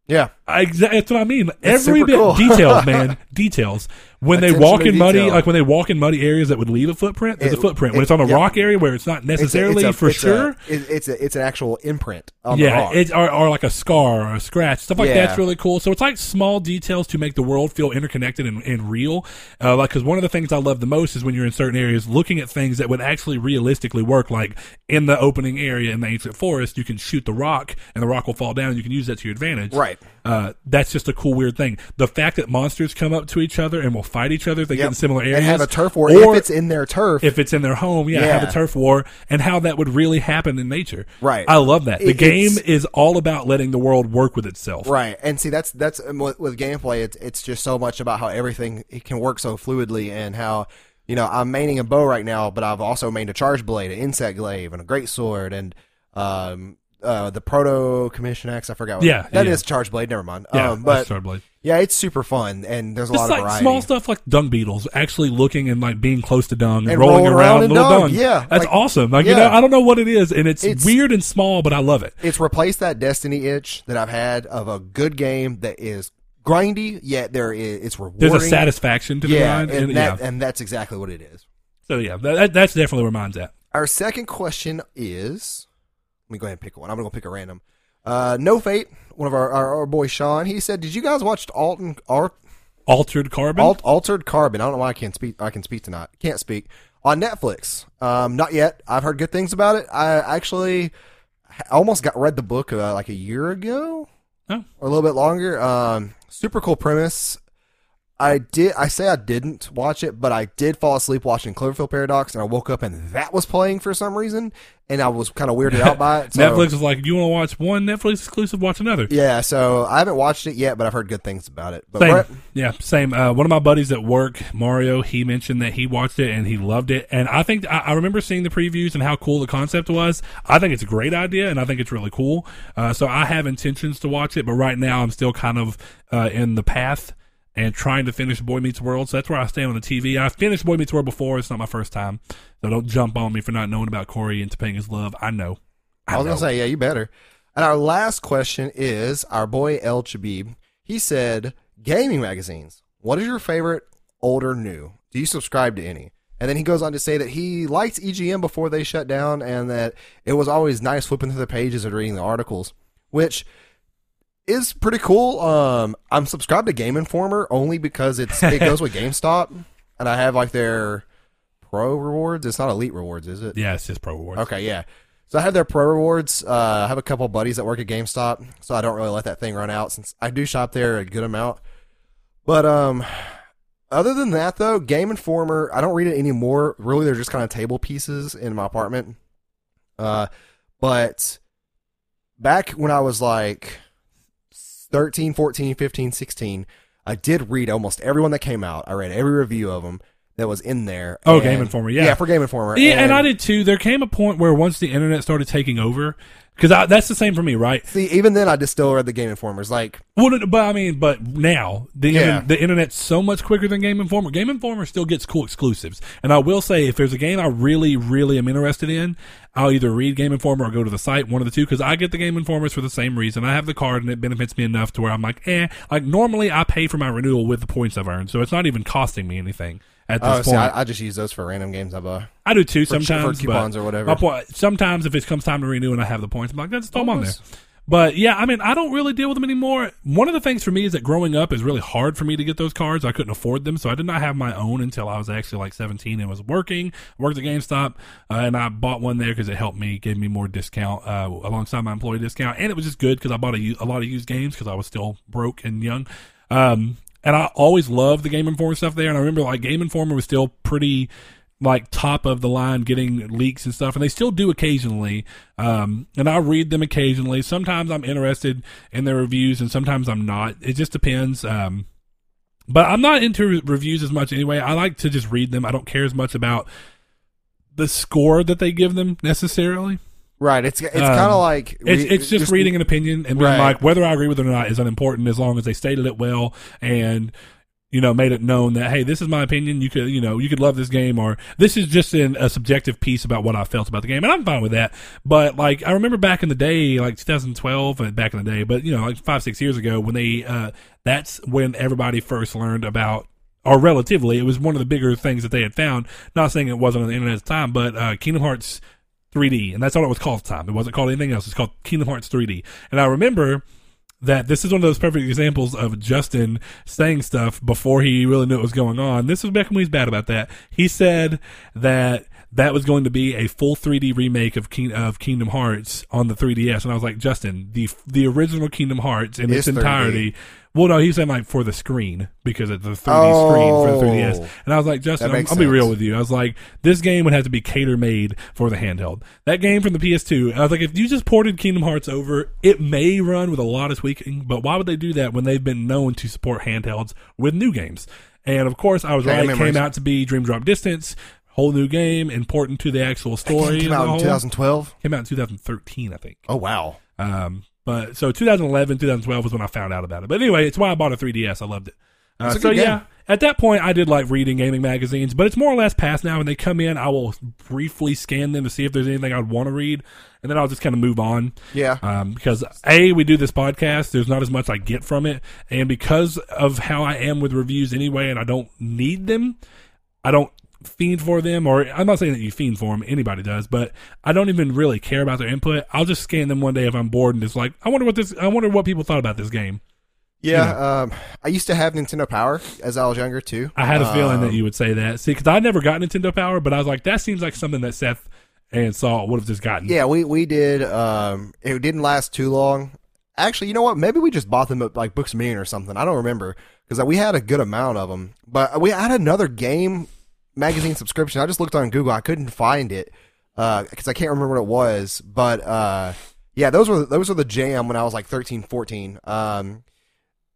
Yeah. Exactly. That's what I mean. It's every bit cool. details, man. Details. when they walk in muddy, detail. like when they walk in muddy areas that would leave a footprint, there's it, a footprint. When it, it's on a yeah. rock area where it's not necessarily it's a, it's a, for it's sure, a, it, it's a, it's an actual imprint. On yeah, the rock. It's or, or like a scar or a scratch, stuff like yeah. that's really cool. So it's like small details to make the world feel interconnected and, and real. Uh, like because one of the things I love the most is when you're in certain areas looking at things that would actually realistically work. Like in the opening area in the ancient forest, you can shoot the rock and the rock will fall down. And you can use that to your advantage. Right. Uh, that's just a cool weird thing. The fact that monsters come up to each other and will fight each other if they yep. get in similar areas. And have a turf war or if it's in their turf. If it's in their home, yeah, yeah, have a turf war, and how that would really happen in nature. Right. I love that. The it, game is all about letting the world work with itself. Right. And see, that's that's with, with gameplay, it's, it's just so much about how everything it can work so fluidly and how, you know, I'm maining a bow right now, but I've also mained a charge blade, an insect glaive, and a greatsword, and um, uh, the Proto Commission Axe. I forgot what yeah, that, that yeah. is charge blade. Never mind. Yeah, um, but, that's charge blade. Yeah, it's super fun, and there's a it's lot like of variety. Small stuff like dung beetles, actually looking and like being close to dung and, and rolling roll around, around little dung. dung. Yeah, that's like, awesome. Like yeah. you know, I don't know what it is, and it's, it's weird and small, but I love it. It's replaced that Destiny itch that I've had of a good game that is grindy, yet there is it's rewarding. There's a satisfaction to the yeah, grind, and, and, that, yeah. and that's exactly what it is. So yeah, that, that's definitely where mine's at. Our second question is, let me go ahead and pick one. I'm gonna go pick a random. Uh, no Fate, one of our, our, our boy Sean, he said, "Did you guys watch Alton, Ar- Altered Carbon? Alt, Altered Carbon. I don't know why I can't speak. I can speak tonight. Can't speak on Netflix. Um, not yet. I've heard good things about it. I actually almost got read the book uh, like a year ago, oh. or a little bit longer. Um, super cool premise. I did. I say I didn't watch it, but I did fall asleep watching Cloverfield Paradox, and I woke up and that was playing for some reason." And I was kind of weirded out by it. So. Netflix is like, you want to watch one Netflix exclusive, watch another. Yeah, so I haven't watched it yet, but I've heard good things about it. But same. At- yeah, same. Uh, one of my buddies at work, Mario, he mentioned that he watched it and he loved it. And I think I, I remember seeing the previews and how cool the concept was. I think it's a great idea, and I think it's really cool. Uh, so I have intentions to watch it, but right now I'm still kind of uh, in the path and trying to finish Boy Meets World. So that's where I stand on the T V. I finished Boy Meets World before. It's not my first time. So don't jump on me for not knowing about Corey and Topanga's love. I know. I, I was going to say, yeah, you better. And our last question is our boy El Chabib. He said, gaming magazines. What is your favorite, old or new? Do you subscribe to any? And then he goes on to say that he likes E G M before they shut down and that it was always nice flipping through the pages and reading the articles, which is pretty cool. Um, I'm subscribed to Game Informer only because it's it goes with GameStop, and I have like their pro rewards. It's not elite rewards, is it? Yeah, it's just pro rewards. Okay, yeah. So I have their pro rewards. Uh, I have a couple buddies that work at GameStop, so I don't really let that thing run out since I do shop there a good amount. But um, other than that, though, Game Informer, I don't read it anymore. Really, they're just kind of table pieces in my apartment. Uh, but back when I was like thirteen, fourteen, fifteen, sixteen, I did read almost everyone that came out. I read every review of them that was in there. Oh, and Game Informer, yeah. Yeah, for Game Informer. Yeah, and, and I did too. There came a point where once the internet started taking over, because that's the same for me, right? See, even then I just still read the Game Informers. Like, well, but I mean, but now, the, yeah. the internet's so much quicker than Game Informer. Game Informer still gets cool exclusives. And I will say, if there's a game I really, really am interested in, I'll either read Game Informer or go to the site, one of the two, because I get the Game Informers for the same reason. I have the card, and it benefits me enough to where I'm like, eh. Like, normally I pay for my renewal with the points I've earned, so it's not even costing me anything at this oh, point. See, I, I just use those for random games I buy. I do, too, for, sometimes. For coupons or whatever. Point, sometimes if it comes time to renew and I have the points, I'm like, that's all I'm on there. But, yeah, I mean, I don't really deal with them anymore. One of the things for me is that growing up is really hard for me to get those cards. I couldn't afford them, so I did not have my own until I was actually like seventeen and was working. I worked at GameStop, uh, and I bought one there because it helped me, gave me more discount uh, alongside my employee discount. And it was just good because I bought a, a lot of used games because I was still broke and young. Um, and I always loved the Game Informer stuff there. And I remember, like, Game Informer was still pretty – like top of the line, getting leaks and stuff, and they still do occasionally. Um, and I read them occasionally. Sometimes I'm interested in their reviews, and sometimes I'm not. It just depends. Um, but I'm not into re- reviews as much anyway. I like to just read them. I don't care as much about the score that they give them necessarily. Right. It's it's um, kind of like re- it's, it's just, just reading an opinion and being right. like whether I agree with it or not is unimportant as long as they stated it well and, you know, made it known that, hey, this is my opinion. You could, you know, you could love this game, or this is just in a subjective piece about what I felt about the game. And I'm fine with that. But, like, I remember back in the day, like twenty twelve and back in the day, but, you know, like five, six years ago when they, uh, that's when everybody first learned about or relatively, it was one of the bigger things that they had found. Not saying it wasn't on the internet at the time, but uh, Kingdom Hearts three D, and that's all it was called at the time. It wasn't called anything else. It's called Kingdom Hearts three D. And I remember that this is one of those perfect examples of Justin saying stuff before he really knew what was going on. This was back when he was bad about that. He said that that was going to be a full three D remake of King, of Kingdom Hearts on the three D S. And I was like, Justin, the the original Kingdom Hearts in its, its entirety. three D. Well, no, he was saying like for the screen, because it's the three D oh, screen for the three D S. And I was like, Justin, I'm, I'll be real with you. I was like, this game would have to be cater-made for the handheld. That game from the P S two, I was like, if you just ported Kingdom Hearts over, it may run with a lot of tweaking, but why would they do that when they've been known to support handhelds with new games? And of course, I was right. It came out to be Dream Drop Distance. Whole new game, important to the actual story. It came out in two thousand twelve? Came out in two thousand thirteen, I think. Oh, wow. Um, but so two thousand eleven, two thousand twelve was when I found out about it. But anyway, it's why I bought a three D S. I loved it. Uh, so, yeah, at that point, I did like reading gaming magazines, but it's more or less past now. When they come in, I will briefly scan them to see if there's anything I'd want to read, and then I'll just kind of move on. Yeah. Um, because, A, we do this podcast. There's not as much I get from it, and because of how I am with reviews anyway, and I don't need them, I don't fiend for them, or I'm not saying that you fiend for them, anybody does, but I don't even really care about their input. I'll just scan them one day if I'm bored and just like, I wonder what this, I wonder what people thought about this game. Yeah, you know. um, I used to have Nintendo Power as I was younger too. I had a feeling um, that you would say that. See, because I never got Nintendo Power, but I was like, that seems like something that Seth and Saul would have just gotten. Yeah, we we did. Um, it didn't last too long. Actually, you know what? Maybe we just bought them at like Books a Million or something. I don't remember because we had a good amount of them, but we had another game magazine subscription. I just looked on Google. I couldn't find it uh because I can't remember what it was, but uh yeah, those were those were the jam when I was like thirteen, fourteen. Um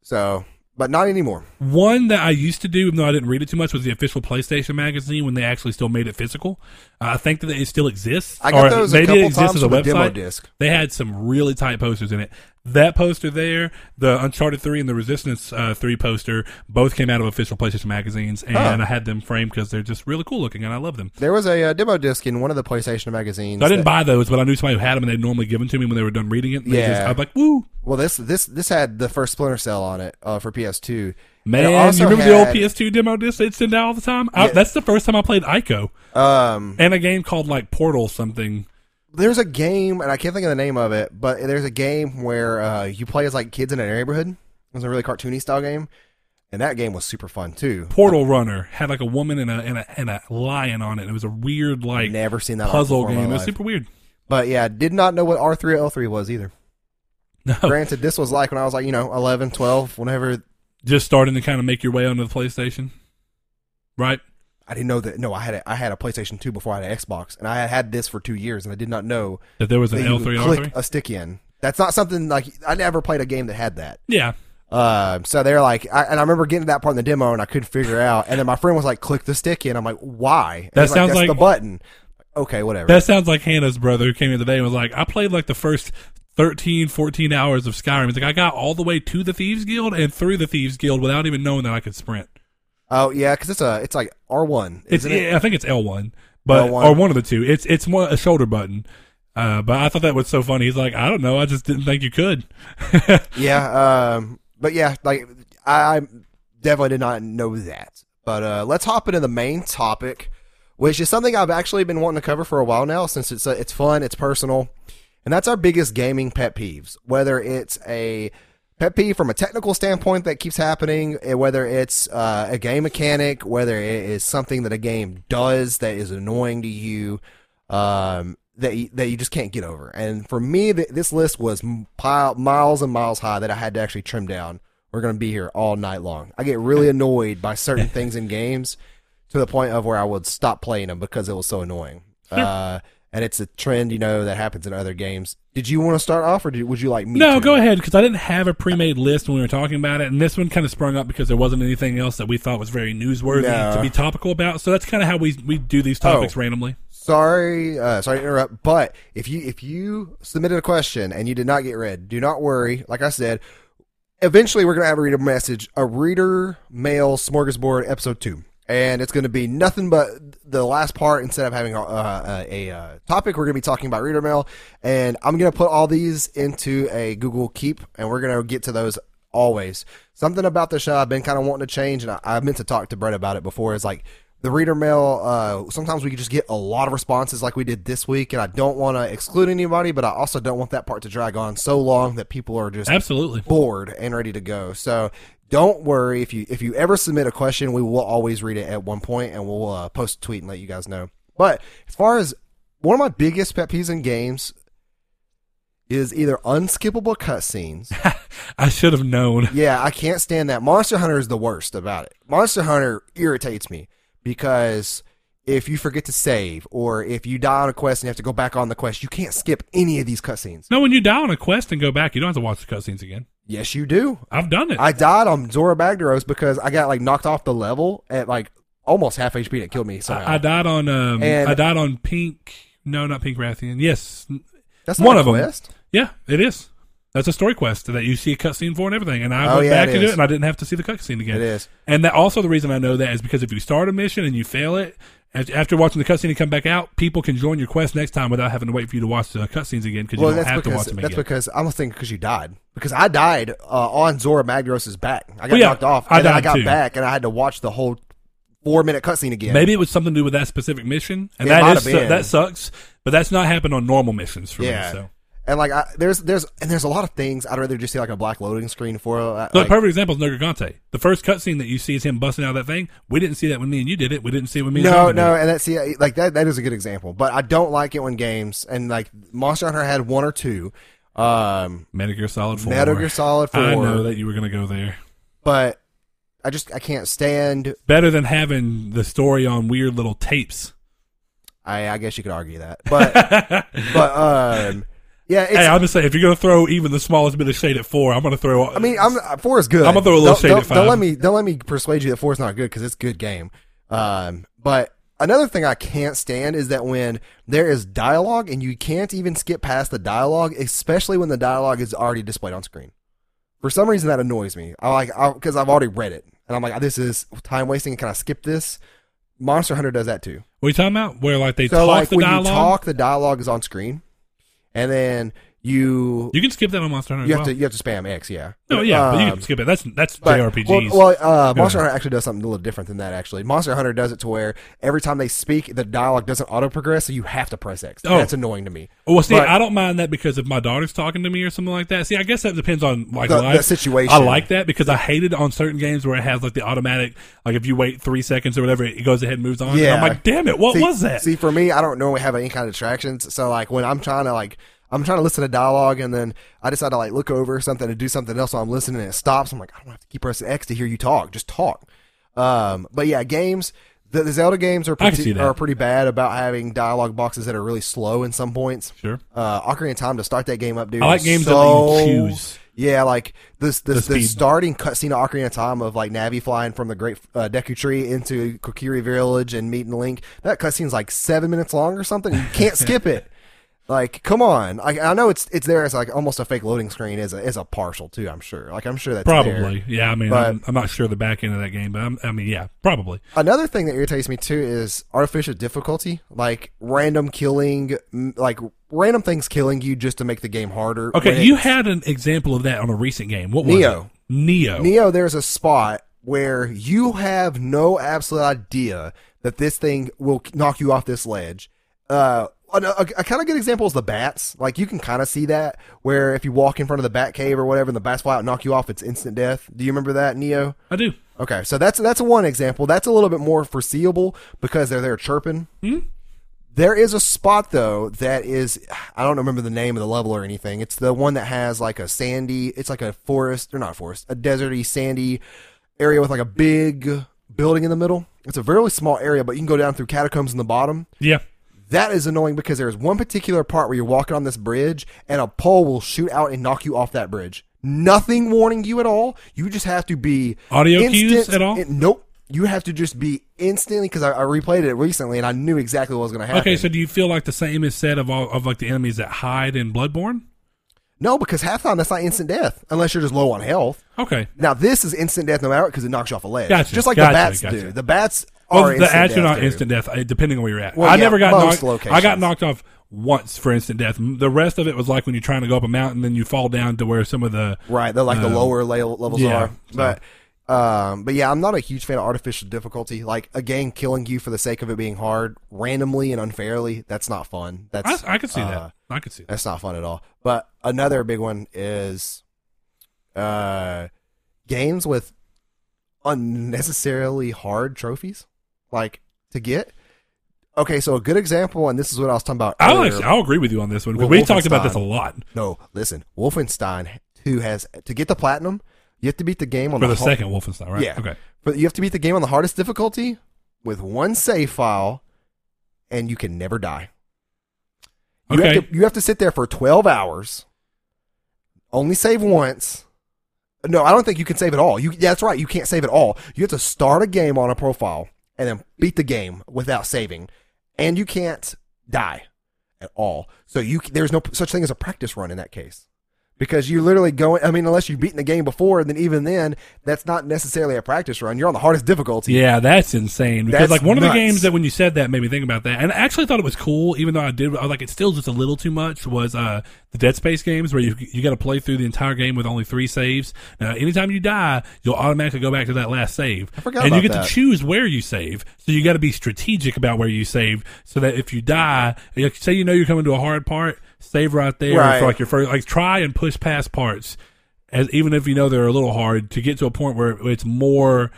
so, but not anymore. One that I used to do, even though I didn't read it too much, was the official PlayStation magazine when they actually still made it physical. Uh, I think that it still exists. I got or those maybe a couple it exists times as a website. Demo disc. They had some really tight posters in it. That poster there, the Uncharted three and the Resistance uh, three poster, both came out of official PlayStation magazines, and huh. I had them framed because they're just really cool looking, and I love them. There was a uh, demo disc in one of the PlayStation magazines. So I didn't that, buy those, but I knew somebody who had them, and they'd normally give them to me when they were done reading it. Yeah. Just, I was like, woo. Well, this this this had the first Splinter Cell on it uh, for P S two. Man, you remember had, the old P S two demo disc they'd send out all the time? I, yeah. That's the first time I played Ico. Um, and a game called like Portal something. There's a game, and I can't think of the name of it, but there's a game where uh, you play as like kids in a neighborhood. It was a really cartoony style game, and that game was super fun too. Portal Runner had like a woman and a and a, and a lion on it. It was a weird like never seen that puzzle game. It was super weird. But yeah, did not know what R three L three was either. No. Granted, this was like when I was like, you know, eleven, twelve, whenever. Just starting to kind of make your way onto the PlayStation, right? I didn't know that. No, I had a, I had a PlayStation two before I had an Xbox, and I had this for two years, and I did not know that there was an L three R three. A stick in. That's not something like I never played a game that had that. Yeah. Uh, so they're like, I, and I remember getting to that part in the demo, and I couldn't figure it out. And then my friend was like, "Click the stick in." I'm like, "Why?" And that sounds like, That's like the button. Okay, whatever. That sounds like Hannah's brother who came in today and was like, "I played like the first thirteen, fourteen hours of Skyrim." It's like, I got all the way to the Thieves Guild and through the Thieves Guild without even knowing that I could sprint. Oh yeah, because it's a it's like R one. It's it? I think it's L one, but L one. Or one of the two. It's it's one, a shoulder button. Uh, but I thought that was so funny. He's like, I don't know, I just didn't think you could. yeah, um, but yeah, like I, I definitely did not know that. But uh, let's hop into the main topic, which is something I've actually been wanting to cover for a while now, since it's uh, it's fun, it's personal. And that's our biggest gaming pet peeves, whether it's a pet peeve from a technical standpoint that keeps happening, whether it's uh, a game mechanic, whether it is something that a game does that is annoying to you, um, that, you that you just can't get over. And for me, th- this list was pile- miles and miles high that I had to actually trim down. We're going to be here all night long. I get really annoyed by certain things in games to the point of where I would stop playing them because it was so annoying. Uh And it's a trend, you know, that happens in other games. Did you want to start off, or did, would you like me No, to? Go ahead, because I didn't have a pre-made list when we were talking about it, and this one kind of sprung up because there wasn't anything else that we thought was very newsworthy no. to be topical about, so that's kind of how we we do these topics oh, randomly. Sorry uh, sorry to interrupt, but if you if you submitted a question and you did not get read, do not worry. Like I said, eventually we're going to have a reader message, a reader mail smorgasbord episode two. And it's going to be nothing but the last part. Instead of having a, uh, a, a topic, we're going to be talking about reader mail. And I'm going to put all these into a Google Keep, and we're going to get to those always. Something about the show I've been kind of wanting to change, and I, I meant to talk to Brett about it before. It's like the reader mail, uh, sometimes we just get a lot of responses like we did this week, and I don't want to exclude anybody, but I also don't want that part to drag on so long that people are just absolutely bored and ready to go. So don't worry. If you if you ever submit a question, we will always read it at one point, and we'll uh, post a tweet and let you guys know. But as far as one of my biggest pet peeves in games is either unskippable cutscenes. I should have known. Yeah, I can't stand that. Monster Hunter is the worst about it. Monster Hunter irritates me because if you forget to save or if you die on a quest and you have to go back on the quest, you can't skip any of these cutscenes. No, when you die on a quest and go back, you don't have to watch the cutscenes again. Yes, you do. I've done it. I died on Zora Magdaros because I got like knocked off the level at like almost half H P and it killed me. Somehow. I, I died on um, and, I died on Pink. No, not Pink Rathian. Yes, that's not one a of quest. Them. Yeah, it is. That's a story quest that you see a cutscene for and everything. And I oh, went yeah, back to it, and I didn't have to see the cutscene again. It is. And that also the reason I know that is because if you start a mission and you fail it, after watching the cutscene and come back out, people can join your quest next time without having to wait for you to watch the cutscenes again because well, you don't have because, to watch them again. That's because I was thinking because you died. Because I died uh, on Zora Magdaros's back. I got well, yeah, knocked off, and I, then I got too. back, and I had to watch the whole four-minute cutscene again. Maybe it was something to do with that specific mission, and it that is su- that sucks. But that's not happened on normal missions for yeah. me. So. And like I, there's there's and there's a lot of things I'd rather just see like a black loading screen for. Uh, so like, the perfect example is Nergigante. The first cutscene that you see is him busting out of that thing. We didn't see that when me and you did it. We didn't see it when me. No, and No, no, and that's see like that that is a good example. But I don't like it when games and like Monster Hunter had one or two. Um, Metal Gear Solid Four. Metal Gear Solid Four. I know that you were gonna go there, but. I just I can't stand better than having the story on weird little tapes. I, I guess you could argue that, but but um, yeah. It's, hey, I'm just saying if you're gonna throw even the smallest bit of shade at four, I'm gonna throw. I mean, I'm four is good. I'm gonna throw a little don't, shade don't, at five. Don't let me don't let me persuade you that four is not good because it's a good game. Um, but another thing I can't stand is that when there is dialogue and you can't even skip past the dialogue, especially when the dialogue is already displayed on screen. For some reason, that annoys me. I like because I've already read it, and I'm like, "This is time wasting. Can I skip this?" Monster Hunter does that too. What are you talking about? Where like they so, talk like, the when dialogue? You talk, the dialogue is on screen, and then you you can skip that on Monster Hunter. You as have well. to you have to spam X, yeah. No, yeah, um, but you can skip it. That's that's but, J R P Gs. Well, well uh, Monster Hunter actually does something a little different than that. Actually, Monster Hunter does it to where every time they speak, the dialogue doesn't auto progress, so you have to press X. Oh. That's annoying to me. Well, see, but, I don't mind that because if my daughter's talking to me or something like that. See, I guess that depends on like the, life. The situation. I like that because I hate it on certain games where it has like the automatic, like if you wait three seconds or whatever, it goes ahead and moves on. Yeah. And I'm like, damn it, what see, was that? See, for me, I don't normally have any kind of distractions, so like when I'm trying to like. I'm trying to listen to dialogue, and then I decide to like look over something to do something else while I'm listening, and it stops. I'm like, I don't have to keep pressing X to hear you talk. Just talk. Um, but yeah, games, the, the Zelda games are pretty, are pretty bad about having dialogue boxes that are really slow in some points. Sure. Uh, Ocarina of Time to start that game up, dude. I like games so, that you choose. Yeah, like this, this the, the starting cutscene of Ocarina of Time of like Navi flying from the Great uh, Deku Tree into Kokiri Village and meeting Link. That cutscene's like seven minutes long or something. You can't skip it. Like, come on! I, I know it's it's there as like almost a fake loading screen as a as a partial too. I'm sure. Like I'm sure that's probably. There. Yeah, I mean, but, I'm, I'm not sure the back end of that game, but I'm, I mean, yeah, probably. Another thing that irritates me too is artificial difficulty, like random killing, like random things killing you just to make the game harder. Okay, you had an example of that on a recent game. What was Neo? It? Neo. Neo. There's a spot where you have no absolute idea that this thing will knock you off this ledge. Uh. A, a, a kind of good example is the bats. Like, you can kind of see that, where if you walk in front of the bat cave or whatever, and the bats fly out and knock you off, it's instant death. Do you remember that, Neo? I do. Okay, so that's that's one example. That's a little bit more foreseeable because they're there chirping. Mm-hmm. There is a spot, though, that is... I don't remember the name of the level or anything. It's the one that has, like, a sandy... It's like a forest... Or not forest. A deserty, sandy area with, like, a big building in the middle. It's a very small area, but you can go down through catacombs in the bottom. Yeah. That is annoying because there's one particular part where you're walking on this bridge and a pole will shoot out and knock you off that bridge. Nothing warning you at all. You just have to be... Audio instant, cues at all? In, nope. You have to just be instantly... Because I, I replayed it recently and I knew exactly what was going to happen. Okay, so do you feel like the same is said of all of like the enemies that hide in Bloodborne? No, because half the time that's not instant death. Unless you're just low on health. Okay. Now, this is instant death no matter what because it knocks you off a ledge. Gotcha. Just like gotcha, the bats gotcha. do. The bats... Well, the ads are not instant death, depending on where you're at. Well, I yeah, never got knocked. Locations. I got knocked off once for instant death. The rest of it was like when you're trying to go up a mountain, then you fall down to where some of the right, the like um, the lower level levels yeah, are. So. But um, but yeah, I'm not a huge fan of artificial difficulty. Like a game killing you for the sake of it being hard, randomly and unfairly. That's not fun. That's I, I could see uh, that. I could see that. That's not fun at all. But another big one is uh, games with unnecessarily hard trophies, like to get. Okay, so a good example, and this is what I was talking about earlier. I'll, actually, I'll agree with you on this one, because we talked about this a lot. No, listen, Wolfenstein, who has to get the platinum, you have to beat the game on For the... For the second hard, Wolfenstein, right? Yeah. Okay. But you have to beat the game on the hardest difficulty with one save file, and you can never die. You okay. Have to, you have to sit there for twelve hours, only save once. No, I don't think you can save at all. You, yeah, that's right, you can't save at all. You have to start a game on a profile, and then beat the game without saving. And you can't die at all. So you there's no such thing as a practice run in that case. Because you're literally going, I mean, unless you've beaten the game before, and then even then, that's not necessarily a practice run. You're on the hardest difficulty. Yeah, that's insane. Because that's like one nuts. Of the games that when you said that made me think about that, and I actually thought it was cool, even though I did, I was like, it's still just a little too much, was uh, the Dead Space games where you you got to play through the entire game with only three saves. Now, anytime you die, you'll automatically go back to that last save. I forgot and about that. And you get that. to choose where you save, so you got to be strategic about where you save, so that if you die, like, say you know you're coming to a hard part, save right there right. for like your first, like try and push past parts, as even if you know they're a little hard, to get to a point where it's more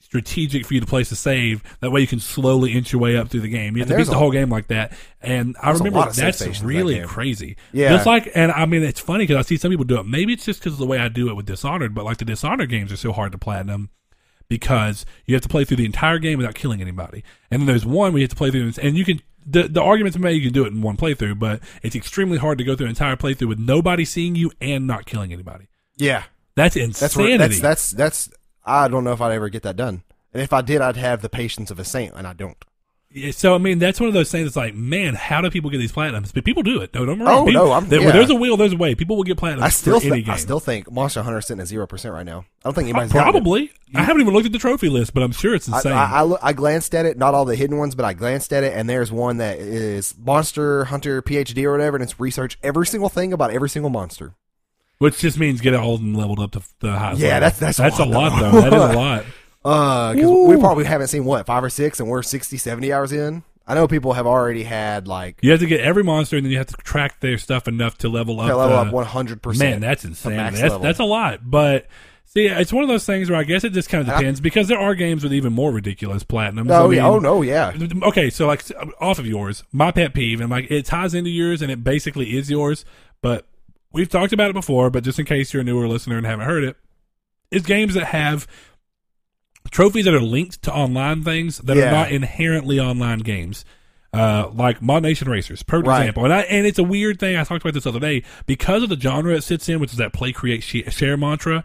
strategic for you to place a save. That way you can slowly inch your way up through the game. You have and to beat the a, whole game like that. And I remember that's really that crazy. Yeah, just like and I mean it's funny because I see some people do it. Maybe it's just because of the way I do it with Dishonored, but like the Dishonored games are so hard to platinum. Because you have to play through the entire game without killing anybody. And then there's one we have to play through, and you can, the, the argument's made you can do it in one playthrough, but it's extremely hard to go through an entire playthrough with nobody seeing you and not killing anybody. Yeah. That's insanity. That's, that's, that's, that's I don't know if I'd ever get that done. And if I did, I'd have the patience of a saint, and I don't. Yeah, so, I mean, that's one of those things that's like, man, how do people get these platinums? But people do it. No, don't worry. Oh, people, no. I'm, they, yeah. There's a will, there's a way. People will get platinums I still for th- any game. I still think Monster Hunter's sitting at zero percent right now. I don't think anybody's uh, Probably. It. I haven't even looked at the trophy list, but I'm sure it's insane. I, I, I, I glanced at it, not all the hidden ones, but I glanced at it, and there's one that is Monster Hunter P H D or whatever, and it's research every single thing about every single monster. Which just means get it all and leveled up to the highest yeah, level. Yeah, that's, that's, that's a lot, though. though. That is a lot. Uh, because we probably haven't seen, what, five or six, and we're sixty, seventy hours in? I know people have already had, like... You have to get every monster, and then you have to track their stuff enough to level up. To level the, up one hundred percent. Man, that's insane. That's, that's a lot. But, see, it's one of those things where I guess it just kind of depends, I, because there are games with even more ridiculous platinums. No, I mean, oh, no, yeah. Okay, so, like, off of yours, my pet peeve, and, like, it ties into yours, and it basically is yours, but we've talked about it before, but just in case you're a newer listener and haven't heard it, is games that have... trophies that are linked to online things that yeah. are not inherently online games, uh, like Mod Nation Racers, per right. example. And I, and it's a weird thing. I talked about this the other day. Because of the genre it sits in, which is that play, create, share mantra,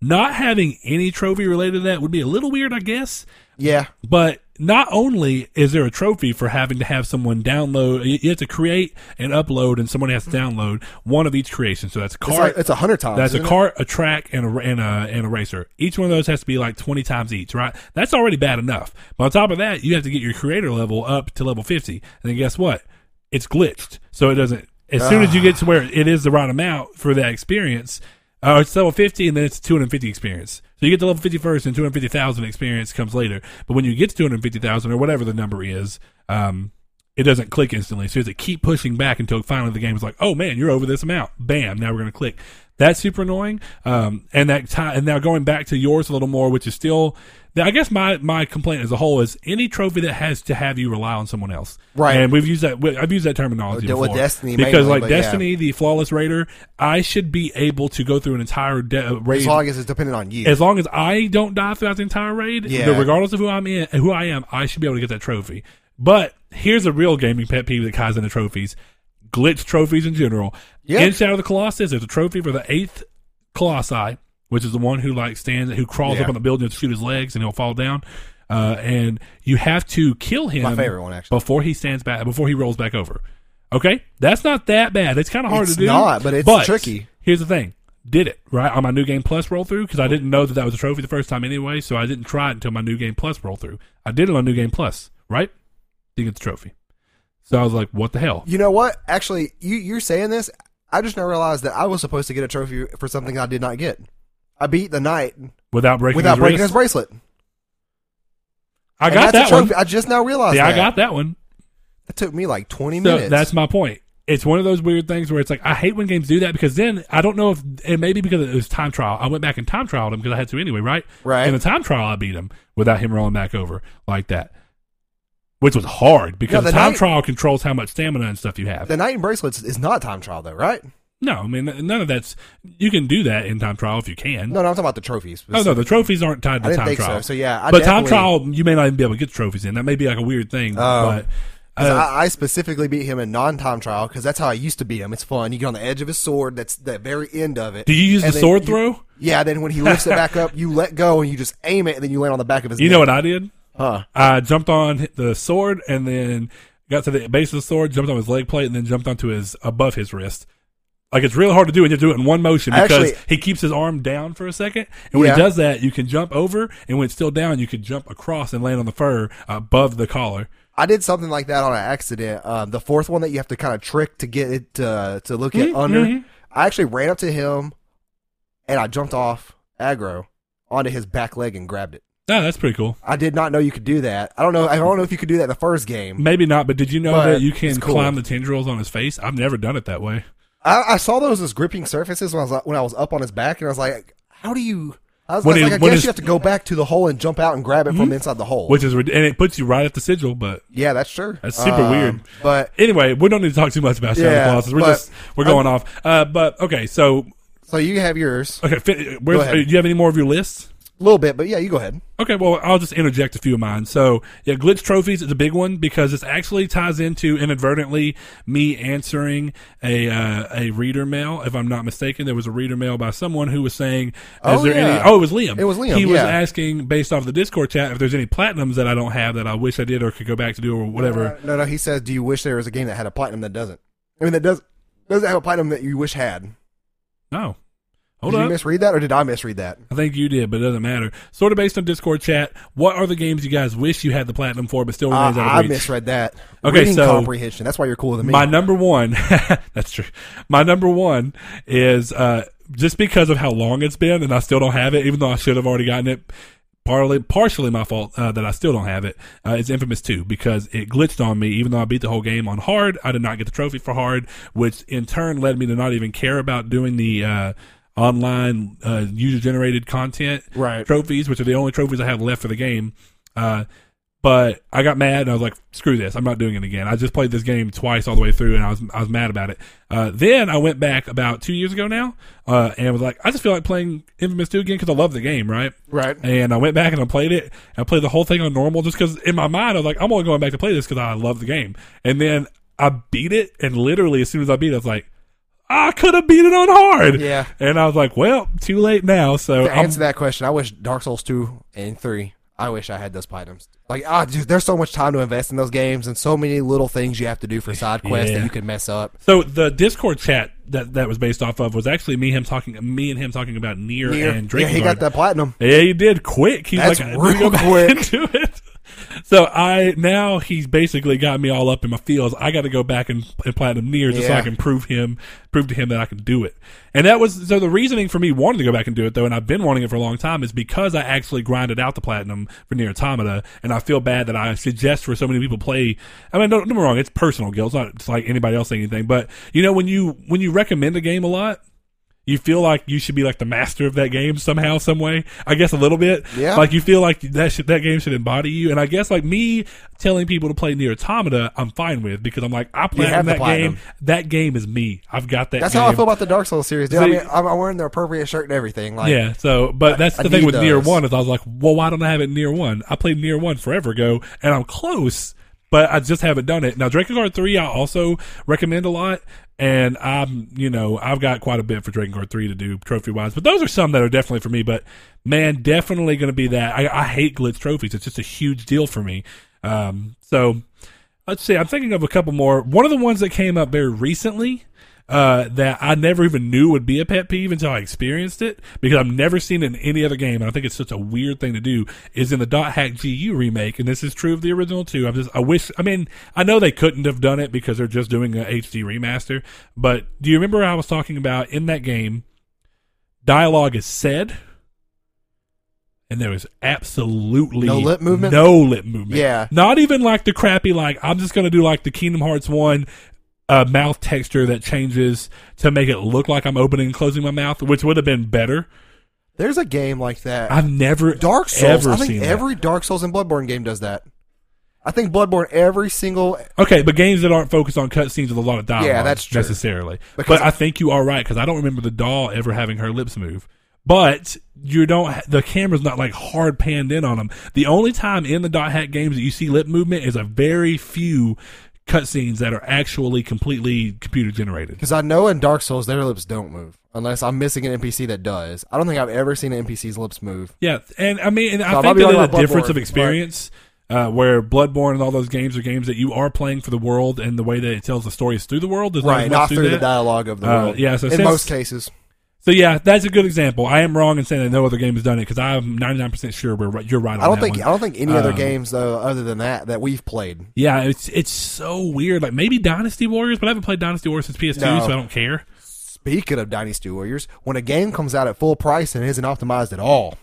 not having any trophy related to that would be a little weird, I guess. Yeah. But not only is there a trophy for having to have someone download, you have to create and upload, and someone has to download one of each creation. So that's a cart. It's, like, it's one hundred times. That's a cart, it? a track, and a, and, a, and a racer. Each one of those has to be like twenty times each, right? That's already bad enough. But on top of that, you have to get your creator level up to level fifty. And then guess what? It's glitched. So it doesn't, as soon as you get to where it is the right amount for that experience, Uh, it's level fifty, and then it's two hundred fifty experience. So you get to level fifty first, and two hundred fifty thousand experience comes later. But when you get to two hundred fifty thousand, or whatever the number is, um, it doesn't click instantly. So you have to keep pushing back until finally the game is like, oh, man, you're over this amount. Bam, now we're going to click. That's super annoying. Um, and that t- and now going back to yours a little more, which is still, I guess my, my complaint as a whole is any trophy that has to have you rely on someone else. Right. And we've used that, I've used that terminology before. With Destiny because mainly, like Destiny, yeah. the Flawless Raider, I should be able to go through an entire de- raid. As long as it's dependent on you. As long as I don't die throughout the entire raid, yeah. regardless of who I'm in, who I am, I should be able to get that trophy. But here's a real gaming pet peeve that ties into trophies. Glitch trophies in general. Yep. In Shadow of the Colossus, there's a trophy for the eighth Colossi, which is the one who like stands, who crawls yeah. up on the building to shoot his legs, and he'll fall down. Uh, and you have to kill him. My favorite one, actually. Before he stands back, before he rolls back over. Okay, that's not that bad. It's kind of hard it's to do. It's not, but it's but tricky. Here's the thing: did it right on my New Game Plus roll through because I didn't know that that was a trophy the first time anyway, so I didn't try it until my New Game Plus roll through. I did it on New Game Plus, right? Didn't get the trophy. So I was like, what the hell? You know what? Actually, you, you're saying this. I just now realized that I was supposed to get a trophy for something I did not get. I beat the knight without breaking, without his, breaking his bracelet. I and got that one. I just now realized yeah, that. Yeah, I got that one. It took me like twenty so minutes. That's my point. It's one of those weird things where it's like, I hate when games do that, because then I don't know if, and maybe because it was time trial. I went back and time trialed him because I had to anyway, right? Right. In the time trial, I beat him without him rolling back over like that, which was hard because no, the time night, trial controls how much stamina and stuff you have. The knight and bracelets is not time trial though, right? No, I mean, none of that's, you can do that in time trial if you can. No, no, I'm talking about the trophies. Oh, no, the trophies aren't tied to I didn't time think trial. So, so yeah. I but time trial, you may not even be able to get the trophies in. That may be like a weird thing, um, but. Uh, I, I specifically beat him in non-time trial because that's how I used to beat him. It's fun. You get on the edge of his sword. That's the very end of it. Do you use the sword you, throw? Yeah. Then when he lifts it back up, you let go and you just aim it, and then you land on the back of his. You neck. Know what I did? Huh? I jumped on the sword and then got to the base of the sword, jumped on his leg plate, and then jumped onto his above his wrist. Like, it's really hard to do, and you do it in one motion because Actually, he keeps his arm down for a second. And when yeah. he does that, you can jump over, and when it's still down, you can jump across and land on the fur above the collar. I did something like that on an accident. Um, the fourth one that you have to kind of trick to get it to, to look at mm-hmm, under. Mm-hmm. I actually ran up to him, and I jumped off aggro onto his back leg and grabbed it. Oh, that's pretty cool. I did not know you could do that. I don't know. I don't know if you could do that in the first game. Maybe not, but did you know but that you can cool. climb the tendrils on his face? I've never done it that way. I, I saw those as gripping surfaces when I was when I was up on his back, and I was like, "How do you?" I was, I was it, like, I guess is, you have to go back to the hole and jump out and grab it mm-hmm. from inside the hole. Which is, and it puts you right at the sigil, but. Yeah, that's true. That's super um, weird. But. Anyway, we don't need to talk too much about Shadow yeah, Colossus. We're but, just, we're going I'm, off. Uh, but, okay, so. So you have yours. Okay, where's, do you have any more of your lists? A little bit, but yeah, you go ahead. Okay, well, I'll just interject a few of mine. So, yeah, Glitch Trophies is a big one because this actually ties into, inadvertently, me answering a uh, a reader mail, if I'm not mistaken. There was a reader mail by someone who was saying, is oh, there yeah. any, oh, it was Liam. It was Liam, He yeah. was asking, based off the Discord chat, if there's any Platinums that I don't have that I wish I did or could go back to do or whatever. No, no, no he says, do you wish there was a game that had a Platinum that doesn't? I mean, that does, doesn't have a Platinum that you wish had. No. Hold did up. you misread that, or did I misread that? I think you did, but it doesn't matter. Sort of based on Discord chat, what are the games you guys wish you had the Platinum for, but still remains uh, out of reach? I misread that. Okay, Reading so comprehension. That's why you're cooler than me. My number one. That's true. My number one is uh, just because of how long it's been, and I still don't have it, even though I should have already gotten it. Partly, partially my fault uh, that I still don't have it. Uh, it's Infamous two because it glitched on me. Even though I beat the whole game on hard, I did not get the trophy for hard, which in turn led me to not even care about doing the. Uh, online uh, user-generated content right. trophies, which are the only trophies I have left for the game. Uh, but I got mad, and I was like, screw this. I'm not doing it again. I just played this game twice all the way through, and I was I was mad about it. Uh, then I went back about two years ago now, uh, and was like, I just feel like playing Infamous two again because I love the game, right? Right. And I went back and I played it, and I played the whole thing on normal just because in my mind I was like, I'm only going back to play this because I love the game. And then I beat it, and literally as soon as I beat it, I was like, I could have beat it on hard. Yeah. And I was like, well, too late now. So to answer I'm, that question, I wish Dark Souls two and three, I wish I had those platinums. Like, ah, dude, there's so much time to invest in those games and so many little things you have to do for side quests yeah. that you can mess up. So the Discord chat that that was based off of was actually me him talking me and him talking about Nier, Nier. and Drakengard. Yeah, he got that platinum. Yeah, he did quick. He's That's like, real quick. Into it. So I now he's basically got me all up in my feels. I got to go back and, and platinum Nier just yeah. so I can prove him, prove to him that I can do it. And that was so the reasoning for me wanting to go back and do it though, and I've been wanting it for a long time, is because I actually grinded out the platinum for Nier Automata, and I feel bad that I suggest for so many people play. I mean, don't get me wrong, it's personal guilt. It's not it's like anybody else saying anything, but you know when you when you recommend a game a lot. You feel like you should be like the master of that game somehow, some way. I guess a little bit. Yeah. Like you feel like that should, that game should embody you. And I guess like me telling people to play Nier Automata, I'm fine with because I'm like I played that platinum. game. That game is me. I've got that. That's game. How I feel about the Dark Souls series. Dude. See, I mean, I'm wearing the appropriate shirt and everything. Like, yeah. So, but that's I, the I thing with those. Nier One is I was like, well, why don't I have it in Nier One? I played Nier One forever ago, and I'm close, but I just haven't done it. Now, Drakengard three, I also recommend a lot. And I'm, you know, I've got quite a bit for Drakengard three to do trophy wise, but those are some that are definitely for me. But man, definitely going to be that. I, I hate glitch trophies; it's just a huge deal for me. Um, so let's see. I'm thinking of a couple more. One of the ones that came up very recently uh, that I never even knew would be a pet peeve until I experienced it, because I've never seen it in any other game. And I think it's such a weird thing to do, is in the .hack G U remake, and this is true of the original too. I just, I wish, I mean, I know they couldn't have done it because they're just doing a H D remaster, but do you remember I was talking about in that game, dialogue is said, and there was absolutely no lip movement. No lip movement. Yeah. Not even like the crappy, like, I'm just going to do like the Kingdom Hearts one uh, mouth texture that changes to make it look like I'm opening and closing my mouth, which would have been better. There's a game like that. I've never Dark Souls. Ever I think seen every that. Dark Souls and Bloodborne game does that. I think Bloodborne, every single... Okay, but games that aren't focused on cutscenes with a lot of dialogue. Yeah, that's true. Necessarily. Because but I think you are right, because I don't remember the doll ever having her lips move. But you don't. The camera's not like hard panned in on them. The only time in the dot hack games that you see lip movement is a very few cutscenes that are actually completely computer generated. Because I know in Dark Souls their lips don't move unless I'm missing an N P C that does. I don't think I've ever seen an N P C's lips move. Yeah, and I mean, and so I think there's a difference of experience. Right. Uh, where Bloodborne and all those games are games that you are playing for the world, and the way that it tells the story is through the world. Right, not through that. The dialogue of the world. Uh, yeah, so in since, most cases. So, yeah, that's a good example. I am wrong in saying that no other game has done it, because I'm ninety-nine percent sure we're, you're right on I don't that think, one. I don't think any um, other games, though, other than that, that we've played. Yeah, it's it's so weird. Like, maybe Dynasty Warriors, but I haven't played Dynasty Warriors since P S two, no. so I don't care. Speaking of Dynasty Warriors, when a game comes out at full price and isn't optimized at all.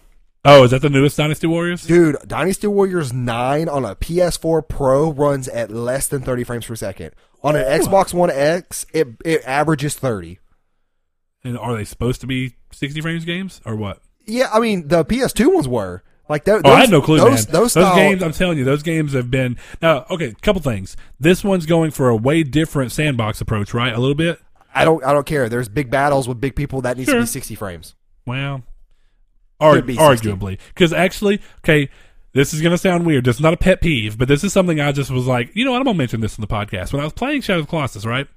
Oh, is that the newest Dynasty Warriors? Dude, Dynasty Warriors nine on a P S four Pro runs at less than thirty frames per second. On an Ooh. Xbox One X, it it averages thirty. And are they supposed to be sixty frames games or what? Yeah, I mean, the P S two ones were. Like those, oh, I had no clue, those, man. Those, those games, I'm telling you, those games have been... Now, okay, a couple things. This one's going for a way different sandbox approach, right? A little bit? I don't I don't care. There's big battles with big people that needs sure. to be sixty frames. Well... Ar- be arguably, because actually, okay, this is going to sound weird. This is not a pet peeve, but this is something I just was like, you know what, I'm going to mention this in the podcast. When I was playing Shadow of the Colossus, right,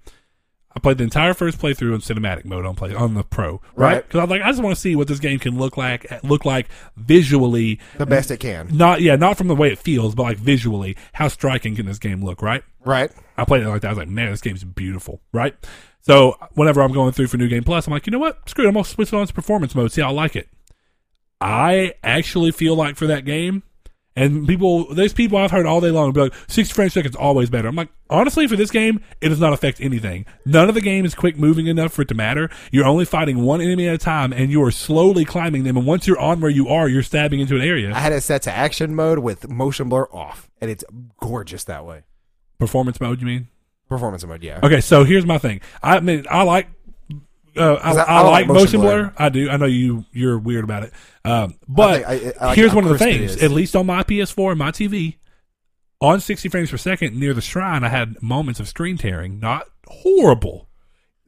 I played the entire first playthrough in cinematic mode on play on the Pro, right? Because right. I was like, I just want to see what this game can look like, look like visually, the best it can. Not yeah, not from the way it feels, but like visually, how striking can this game look, right? Right. I played it like that. I was like, man, this game's beautiful, right? So whenever I'm going through for New Game Plus, I'm like, you know what, screw it, I'm going to switch it on to performance mode, see how I like it. I actually feel like for that game, and people, there's people I've heard all day long be like, sixty frames per second is always better. I'm like, honestly, for this game, it does not affect anything. None of the game is quick moving enough for it to matter. You're only fighting one enemy at a time, and you are slowly climbing them. And once you're on where you are, you're stabbing into an area. I had it set to action mode with motion blur off, and it's gorgeous that way. Performance mode, you mean? Performance mode, yeah. Okay, so here's my thing. I mean, I like. Uh, I, I, I like motion blur. blur. I do. I know you, you're weird about it. Um, but I think, I, I like here's one of the things, at least on my P S four and my T V, on sixty frames per second near the shrine, I had moments of screen tearing. Not horrible.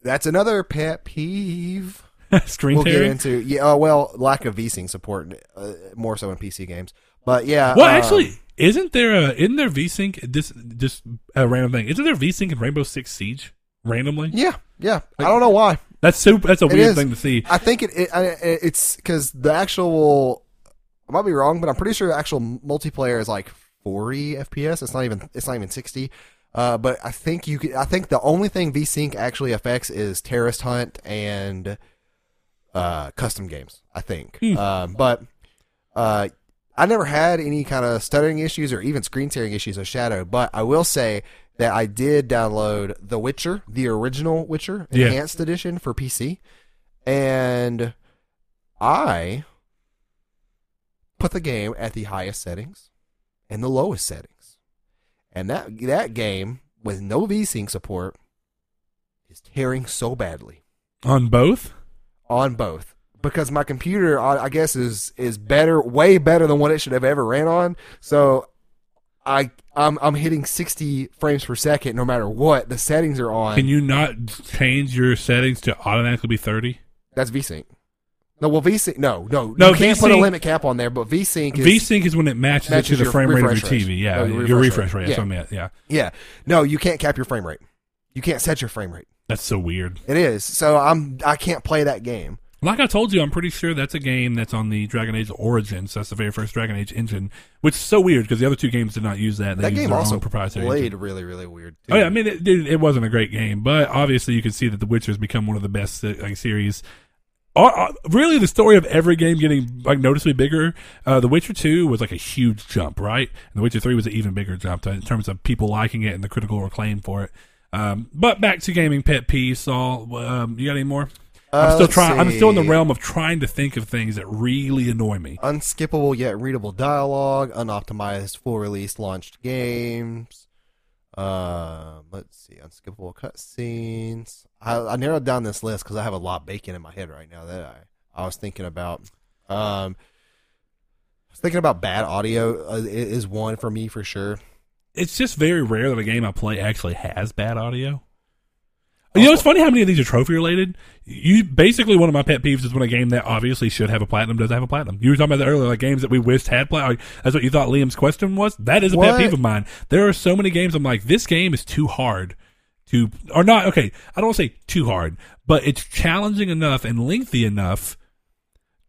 That's another pet peeve. Screen we'll tearing? We'll get into. Yeah, uh, well, lack of VSync support, uh, more so in P C games. But yeah. Well, um, actually, isn't there, a, isn't there VSync, this, just a random thing, isn't there VSync in Rainbow Six Siege randomly? Yeah, yeah. Like, I don't know why. That's super. That's a it weird is. thing to see. I think it, it, it it's because the actual. I might be wrong, but I'm pretty sure the actual multiplayer is like forty F P S. It's not even. It's not even sixty. Uh, but I think you. Could, I think the only thing VSync actually affects is Terrorist Hunt and uh, custom games. I think. Hmm. Uh, but uh, I never had any kind of stuttering issues or even screen tearing issues of Shadow. But I will say. That I did download The Witcher, the original Witcher, Enhanced yeah. Edition for P C, and I put the game at the highest settings and the lowest settings. And that that game, with no VSync support, is tearing so badly. On both? On both. Because my computer, I guess, is is better, way better than what it should have ever ran on, so... I I'm I'm hitting sixty frames per second no matter what the settings are on. Can you not change your settings to automatically be thirty? That's VSync. No, well VSync no no no. You can't put a limit cap on there, but VSync is, VSync is when it matches, matches it to the frame rate of your T V. Rate. Yeah, no, your refresh, your refresh rate. rate. That's yeah. what I meant. Yeah, yeah. No, you can't cap your frame rate. You can't set your frame rate. That's so weird. It is. So I'm I can't play that game. Like I told you, I'm pretty sure that's a game that's on the Dragon Age Origins. That's the very first Dragon Age engine, which is so weird because the other two games did not use that. They that game also proprietary played engine. really, really weird. Too. Oh yeah, I mean, it, dude, it wasn't a great game, but obviously you can see that The Witcher has become one of the best like, series. Uh, really, the story of every game getting like noticeably bigger. Uh, The Witcher two was like a huge jump, right? And The Witcher three was an even bigger jump in terms of people liking it and the critical acclaim for it. Um, but back to gaming pet peeves, Saul. Um, you got any more? Uh, I'm still trying. I'm still in the realm of trying to think of things that really annoy me. Unskippable yet readable dialogue, unoptimized full release launched games. Uh, let's see, unskippable cutscenes. I, I narrowed down this list because I have a lot baking in my head right now that I, I was thinking about. Um, I was thinking about bad audio uh, is one for me for sure. It's just very rare that a game I play actually has bad audio. You know, it's funny how many of these are trophy-related. You basically, one of my pet peeves is when a game that obviously should have a platinum doesn't have a platinum. You were talking about that earlier, like games that we wished had platinum. Like, that's what you thought Liam's question was? That is a what? pet peeve of mine. There are so many games I'm like, this game is too hard to... Or not, okay, I don't want to say too hard, but it's challenging enough and lengthy enough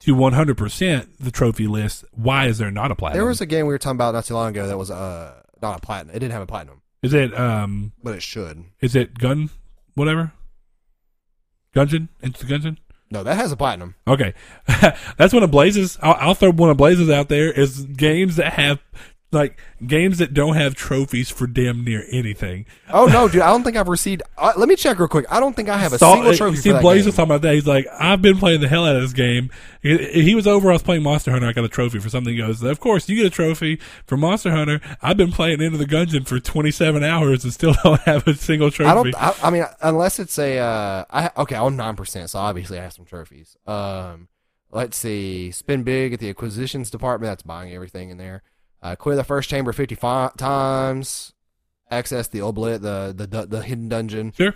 to one hundred percent the trophy list. Why is there not a platinum? There was a game we were talking about not too long ago that was uh, not a platinum. It didn't have a platinum. Is it... um? But it should. Is it Gun... Whatever, Gungeon, Into Gungeon. No, that has a platinum. Okay, that's one of Blaze's. I'll, I'll throw one of Blaze's out there. Is games that have like games that don't have trophies for damn near anything. Oh no, dude! I don't think I've received. Uh, let me check real quick. I don't think I have a Saw, single trophy. See, for that Blaze game. was talking about that. He's like, I've been playing the hell out of this game. He, he was over. I was playing Monster Hunter. I got a trophy for something. He goes, of course, you get a trophy for Monster Hunter. I've been playing Into the Gungeon for twenty-seven hours and still don't have a single trophy. I don't. I, I mean, unless it's a. Uh, I okay. I'm nine percent, so obviously I have some trophies. Um, let's see. Spin big at the acquisitions department. That's buying everything in there. Uh, clear the first chamber fifty-five times. Access the oblit, the, the the the hidden dungeon. Sure.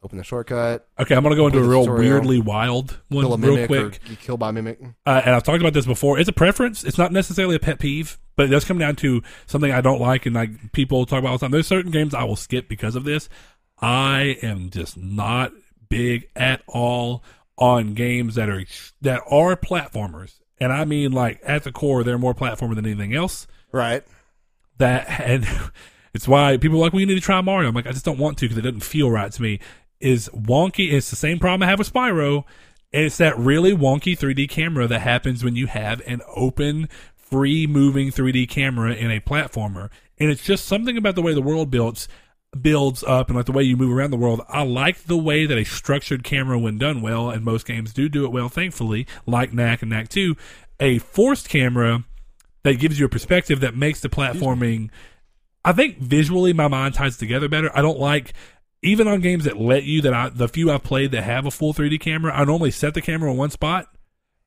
Open the shortcut. Okay, I'm gonna go into a real tutorial. weirdly wild one kill a real quick. Or kill by mimic. Uh, and I've talked about this before. It's a preference. It's not necessarily a pet peeve, but it does come down to something I don't like, and like people talk about all the time. There's certain games I will skip because of this. I am just not big at all on games that are that are platformers. And I mean, like, at the core, they're more platformer than anything else. Right. That, and it's why people are like, well, you need to try Mario. I'm like, I just don't want to because it doesn't feel right to me. Is wonky. It's the same problem I have with Spyro. And it's that really wonky three D camera that happens when you have an open, free-moving three D camera in a platformer. And it's just something about the way the world builds builds up and like the way you move around the world. I like the way that a structured camera, when done well, and most games do do it well, thankfully, like Knack and Knack two, a forced camera that gives you a perspective that makes the platforming, I think visually my mind ties together better. I don't like, even on games that let you, that I, the few I've played that have a full three D camera, I normally set the camera in one spot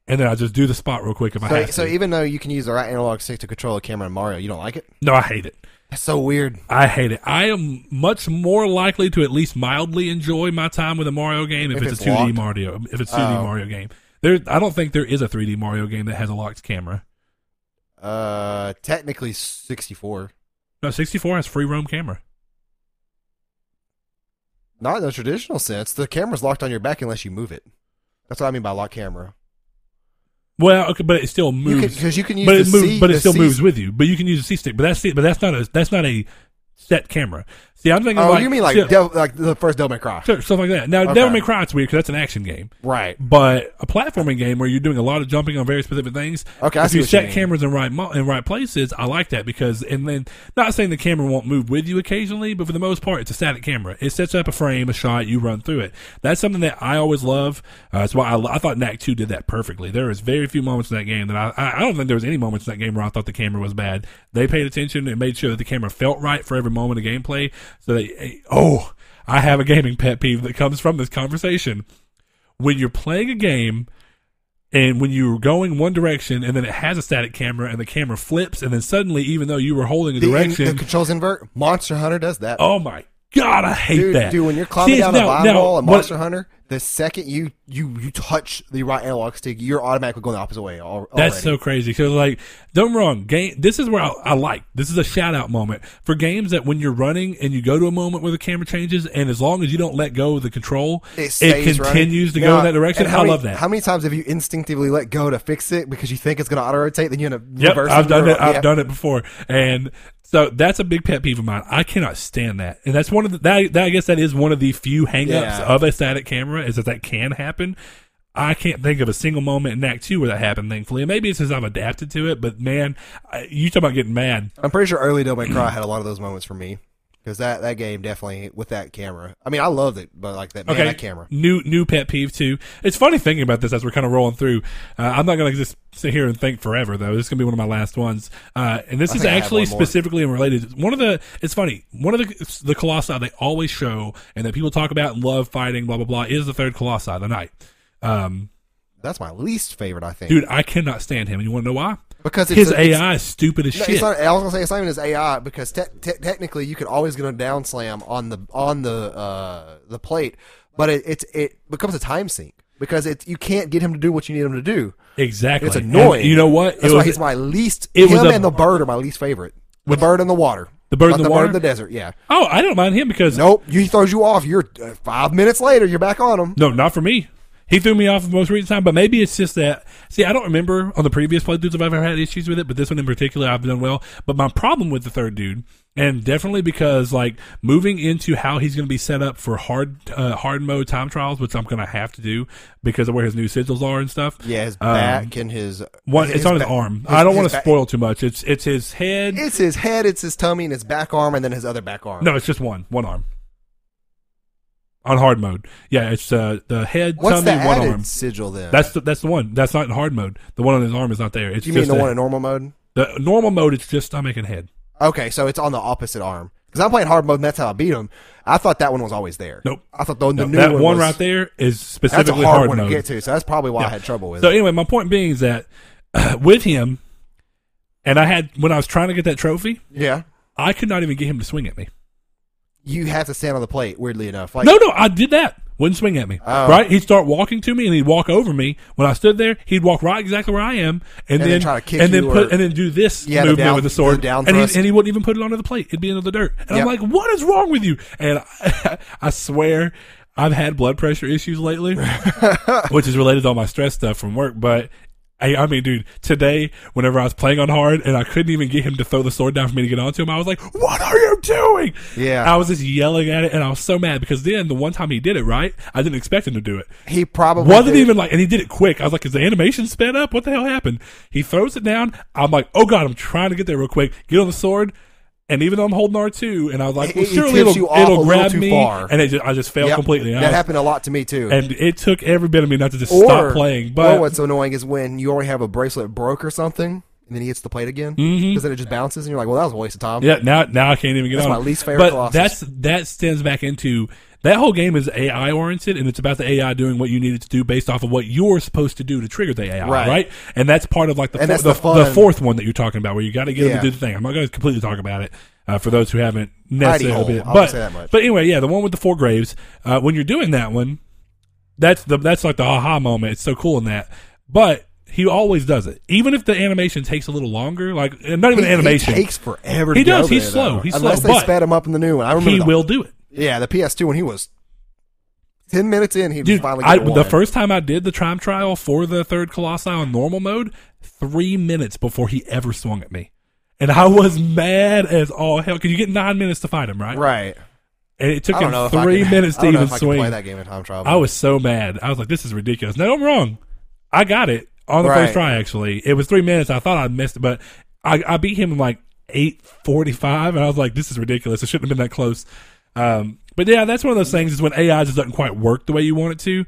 and then I just do the spot real quick if so, I have so to. So even though you can use the right analog stick to control a camera in Mario, you don't like it? No, I hate it. That's so weird. I hate it. I am much more likely to at least mildly enjoy my time with a Mario game if, if it's, it's a two D locked. Mario. If it's a two D um, Mario game, there. I don't think there is a three D Mario game that has a locked camera. Uh, technically sixty-four. No, sixty-four has free roam camera. Not in the traditional sense. The camera's locked on your back unless you move it. That's what I mean by locked camera. Well, okay, but it still moves because you, you can use but it, the moves, C, but it the still C moves with you. But you can use a C stick, but that's the, but that's not a that's not a set camera. See, I'm thinking. Oh, like, you mean like so, Devil, like the first Devil May Cry, sure, stuff like that. Now, okay. Devil May Cry it's weird because that's an action game, right? But a platforming game where you're doing a lot of jumping on very specific things. Okay, I if see you set you cameras in right in right places, I like that because and then not saying the camera won't move with you occasionally, but for the most part, it's a static camera. It sets up a frame, a shot, you run through it. That's something that I always love. Uh, that's why I, I thought Knack two did that perfectly. There was very few moments in that game that I I don't think there was any moments in that game where I thought the camera was bad. They paid attention and made sure that the camera felt right for every moment of gameplay. So they, oh, I have a gaming pet peeve that comes from this conversation. When you're playing a game and when you're going one direction and then it has a static camera and the camera flips and then suddenly even though you were holding a the, direction. In, the controls invert. Monster Hunter does that. Oh my God, I hate dude, that. Dude, when you're climbing See, down no, a vine no, wall at Monster what, Hunter, the second you, you, you touch the right analog stick, you're automatically going the opposite way already. That's so crazy. So, like, don't wrong. Game, this is where I, I like. This is a shout-out moment for games that when you're running and you go to a moment where the camera changes, and as long as you don't let go of the control, it, it continues running. to now, go in that direction. How I many, love that. How many times have you instinctively let go to fix it because you think it's going to auto-rotate, then you end up reversing? Yep, I've done it. I've yeah. done it before. And so that's a big pet peeve of mine. I cannot stand that. And that's one Of the, that, that I guess that is one of the few hangups yeah. of a static camera is that that can happen. I can't think of a single moment in Act two where that happened, thankfully. And maybe it's because I've adapted to it, but man, I, you talk about getting mad. I'm pretty sure early Devil May Cry had a lot of those moments for me because that, that game definitely with that camera. I mean, I loved it, but like that, man, okay. that camera. New new pet peeve too. It's funny thinking about this as we're kind of rolling through. Uh, I'm not going to just sit here and think forever though. This is going to be one of my last ones. Uh, and this I is actually specifically related. One of the it's funny. One of the the colossi they always show and that people talk about and love fighting blah blah blah is the third colossi, the Knight. Um, That's my least favorite, I think. Dude, I cannot stand him. And you want to know why? Because it's his a, it's, A I is stupid as no, shit. It's not, I was gonna say it's not even his A I because te- te- technically you could always get a down slam on the on the uh, the plate, but it it's, it becomes a time sink because it's you can't get him to do what you need him to do. Exactly, it's annoying. And you know what? That's it why was, he's my least. It him was a, and the bird are my least favorite. The bird in the water. The bird in the, the water? Bird in the desert, yeah. Oh, I don't mind him because nope, he throws you off. You're uh, five minutes later, you're back on him. No, not for me. He threw me off the most recent time, but maybe it's just that. See, I don't remember on the previous playthroughs if I've ever had issues with it, but this one in particular I've done well. But my problem with the third dude, and definitely because like moving into how he's going to be set up for hard uh, hard mode time trials, which I'm going to have to do because of where his new sigils are and stuff. Yeah, his back um, and his one. His, it's on his, his arm. His, I don't want to spoil too much. It's it's his head. It's his head. It's his tummy and his back arm, and then his other back arm. No, it's just one one arm. On hard mode, yeah, it's uh, the head, What's tummy, the one added arm. Sigil then? That's the, that's the one. That's not in hard mode. The one on his arm is not there. It's you just mean the a, one in normal mode? The normal mode, it's just stomach and head. Okay, so it's on the opposite arm. Because I'm playing hard mode, and that's how I beat him. I thought that one was always there. Nope. I thought the, the nope. new that one, one was, right there is specifically that's a hard, hard one mode. To get to. So that's probably why yeah. I had trouble with. So it. So anyway, my point being is that uh, with him, and I had when I was trying to get that trophy, yeah, I could not even get him to swing at me. You have to stand on the plate, weirdly enough. Like, no, no, I did that. Wouldn't swing at me. Oh. Right? He'd start walking to me, and he'd walk over me. When I stood there, he'd walk right exactly where I am, and, and then, then try to kick and then put and then do this yeah, movement the down, with the sword, the down and, he, and he wouldn't even put it onto the plate. It'd be into the dirt. And yep. I'm like, what is wrong with you? And I, I swear, I've had blood pressure issues lately, which is related to all my stress stuff from work, but... I mean, dude, today, whenever I was playing on hard and I couldn't even get him to throw the sword down for me to get onto him, I was like, what are you doing? Yeah. I was just yelling at it, and I was so mad because then the one time he did it, right, I didn't expect him to do it. He probably Wasn't did. even like, and he did it quick. I was like, is the animation sped up? What the hell happened? He throws it down. I'm like, oh, God, I'm trying to get there real quick. Get on the sword. And even though I'm holding R two, and I was like, well, it, surely it it'll, it'll grab me. Far. And it just, I just failed yep. completely. And that was, happened a lot to me, too. And it took every bit of me not to just or, stop playing. But or what's annoying is when you already have a bracelet broke or something, and then he hits the plate again, because mm-hmm. then it just bounces, and you're like, well, that was a waste of time. Yeah, now now I can't even get that's on That's my least favorite Colossus. But that's, that stems back into... That whole game is A I-oriented, and it's about the A I doing what you need it to do based off of what you're supposed to do to trigger the A I, right? right? And that's part of like the, for, the, the, the fourth one that you're talking about, where you got to get yeah. them to do the thing. I'm not going to completely talk about it uh, for those who haven't necessarily. Bit. But, say that much. But anyway, yeah, the one with the four graves. Uh, when you're doing that one, that's the that's like the aha moment. It's so cool in that, but. He always does it, even if the animation takes a little longer. Like not even he, the animation he takes forever. He to does. Go he's there, slow. Though. He's Unless slow. Unless they sped him up in the new one. I remember he the, will do it. Yeah, the P S two when he was ten minutes in, he Dude, finally. Got I, one. The first time I did the time trial for the third Colossi on normal mode, three minutes before he ever swung at me, and I was mad as all hell. Because you get nine minutes to fight him, right? Right. And it took him three can, minutes to even swing. I play that game in time trial. I was so mad. I was like, "This is ridiculous." No, I'm wrong. I got it. On the right. first try, actually. It was three minutes. I thought I missed it, but I, I beat him in like eight forty-five, and I was like, this is ridiculous. It shouldn't have been that close. Um, but, yeah, that's one of those things is when A I just doesn't quite work the way you want it to.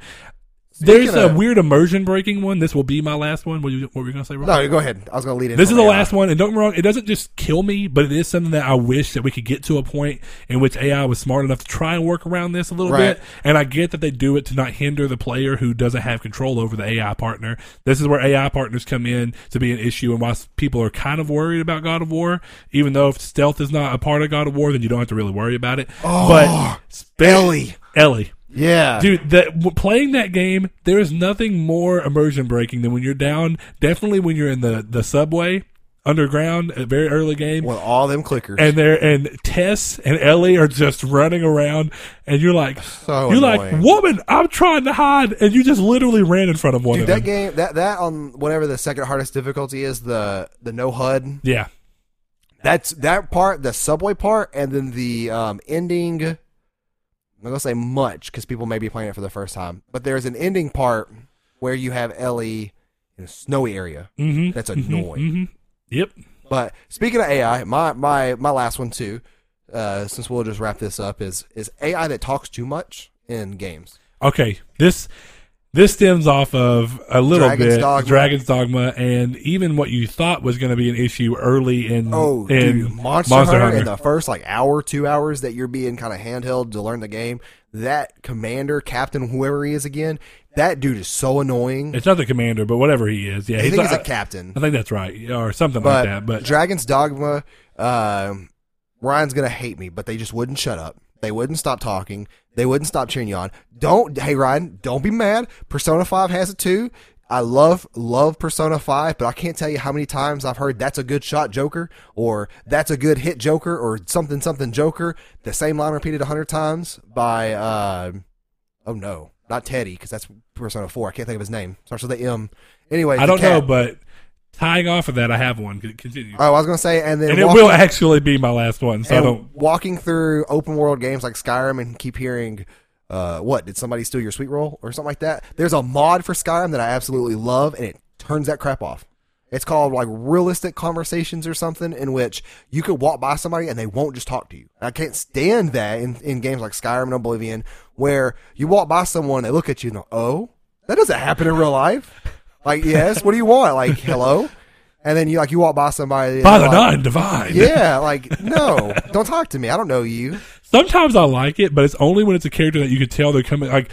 Speaking There's of, a weird immersion-breaking one. This will be my last one. What were you, what were you going to say, Rob? No, go ahead. I was going to lead in. This is the last one, and don't get me wrong, it doesn't just kill me, but it is something that I wish that we could get to a point in which A I was smart enough to try and work around this a little right. bit, and I get that they do it to not hinder the player who doesn't have control over the A I partner. This is where A I partners come in to be an issue, and why people are kind of worried about God of War, even though if stealth is not a part of God of War, then you don't have to really worry about it. Oh, but Ellie. Ellie. Yeah. Dude, that, playing that game, there is nothing more immersion breaking than when you're down, definitely when you're in the, the subway, underground, a very early game. With all them clickers. And they're, and Tess and Ellie are just running around, and you're like, so you're annoying. Like, woman, I'm trying to hide, and you just literally ran in front of one Dude, of that them. Game, that, that on whatever the second hardest difficulty is, the, the no H U D. Yeah. That's that part, the subway part, and then the um, ending. I'm not going to say much because people may be playing it for the first time, but there's an ending part where you have Ellie in a snowy area. Mm-hmm, that's annoying. Mm-hmm, mm-hmm. Yep. But speaking of A I, my my, my last one too, uh, since we'll just wrap this up, is is A I that talks too much in games. Okay. This this stems off of a little Dragon's bit Dogma. Dragon's Dogma and even what you thought was going to be an issue early in, oh, in dude, Monster, Monster Hunter. In the first like hour, two hours that you're being kind of handheld to learn the game, that commander, captain, whoever he is again, that dude is so annoying. It's not the commander, but whatever he is. Yeah, I he's think like, he's a captain. I think that's right, or something but like that. But Dragon's Dogma, uh, Ryan's going to hate me, but they just wouldn't shut up. They wouldn't stop talking. They wouldn't stop cheering you on. Don't, hey Ryan, don't be mad. Persona five has it too. I love, love Persona five, but I can't tell you how many times I've heard that's a good shot, Joker, or that's a good hit, Joker, or something, something, Joker. The same line repeated a hundred times by, uh, oh no, not Teddy, because that's Persona four. I can't think of his name. Starts with the M. Anyway, I don't know, but tying off of that, I have one. Continue. Oh, I was going to say, and then and walking, it will actually be my last one. So I don't walking through open world games like Skyrim and keep hearing, uh, what did somebody steal your sweet roll or something like that? There's a mod for Skyrim that I absolutely love, and it turns that crap off. It's called like Realistic Conversations or something, in which you could walk by somebody and they won't just talk to you. And I can't stand that in, in games like Skyrim and Oblivion, where you walk by someone, they look at you and go, "Oh, that doesn't happen in real life." Like, yes, what do you want? Like, hello? And then you like you walk by somebody. By the like, nine divine. Yeah, like, no, don't talk to me. I don't know you. Sometimes I like it, but it's only when it's a character that you can tell they're coming. Like,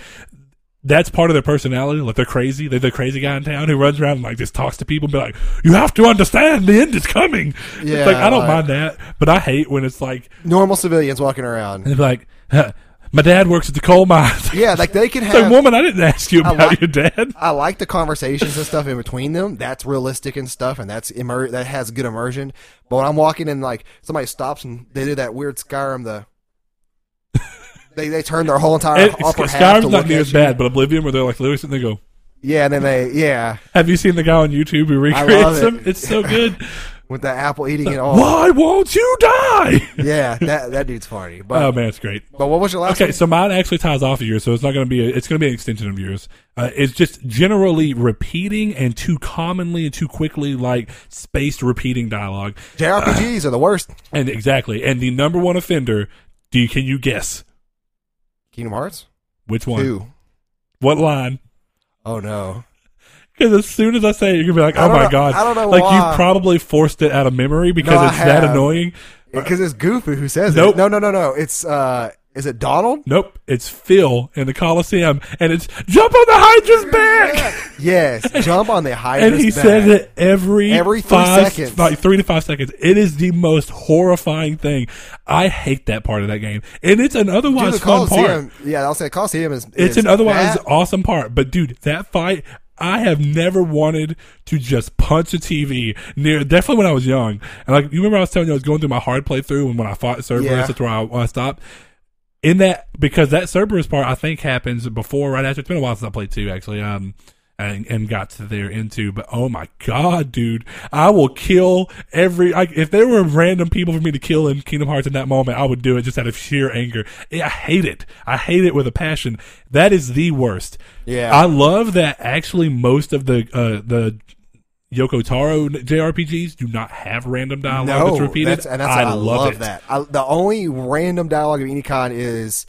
that's part of their personality. Like, they're crazy. They're the crazy guy in town who runs around and, like, just talks to people and be like, you have to understand the end is coming. Yeah. It's like, I don't like, mind that, but I hate when it's like normal civilians walking around. And they're like, huh. My dad works at the coal mines. Yeah, like they can have. It's like, woman, I didn't ask you about like, your dad. I like the conversations and stuff in between them. That's realistic and stuff, and that's immer- that has good immersion. But when I'm walking and like somebody stops and they do that weird Skyrim, the they they turn their whole entire it, upper Skyrim's half to not look near as bad, but Oblivion, where they're like literally sitting there go. Yeah, and then they yeah. Have you seen the guy on YouTube who recreates them? It. It's so good. With the apple eating it all. Why won't you die? Yeah, that that dude's funny. But, oh man, it's great. But what was your last? Okay, one? So mine actually ties off of yours, so it's not going to be. A, it's going to be an extension of yours. Uh, it's just generally repeating and too commonly and too quickly, like spaced repeating dialogue. J R P Gs uh, are the worst. And exactly, and the number one offender. Do you, can you guess? Kingdom Hearts. Which one? Two. What line? Oh no. Because as soon as I say it, you're going to be like, oh, my know, God. I don't know like, why. Like, you probably forced it out of memory because no, it's that annoying. Because it's Goofy who says nope. it. No, no, no, no. It's, uh, is it Donald? Nope. It's Phil in the Coliseum. And it's, jump on the Hydra's back. Yes. Jump on the Hydra's back. And he back. says it every, every three five, seconds. Like three to five seconds. It is the most horrifying thing. I hate that part of that game. And it's an otherwise dude, fun part. Yeah, I'll say Coliseum is. It's is an otherwise that. awesome part. But, dude, that fight. I have never wanted to just punch a T V near. Definitely when I was young, and like you remember, I was telling you I was going through my hard playthrough, and when I fought Cerberus, yeah. that's where I, I stopped. In that because that Cerberus part, I think happens before, right after. It's been a while since I played two, actually, um, and, and got to there into. But oh my god, dude, I will kill every. I, if there were random people for me to kill in Kingdom Hearts in that moment, I would do it just out of sheer anger. I hate it. I hate it with a passion. That is the worst. Yeah, I love that. Actually, most of the uh, the Yoko Taro J R P Gs do not have random dialogue no, that's repeated. That's, and that's I, I love, love that. I, the only random dialogue of any kind is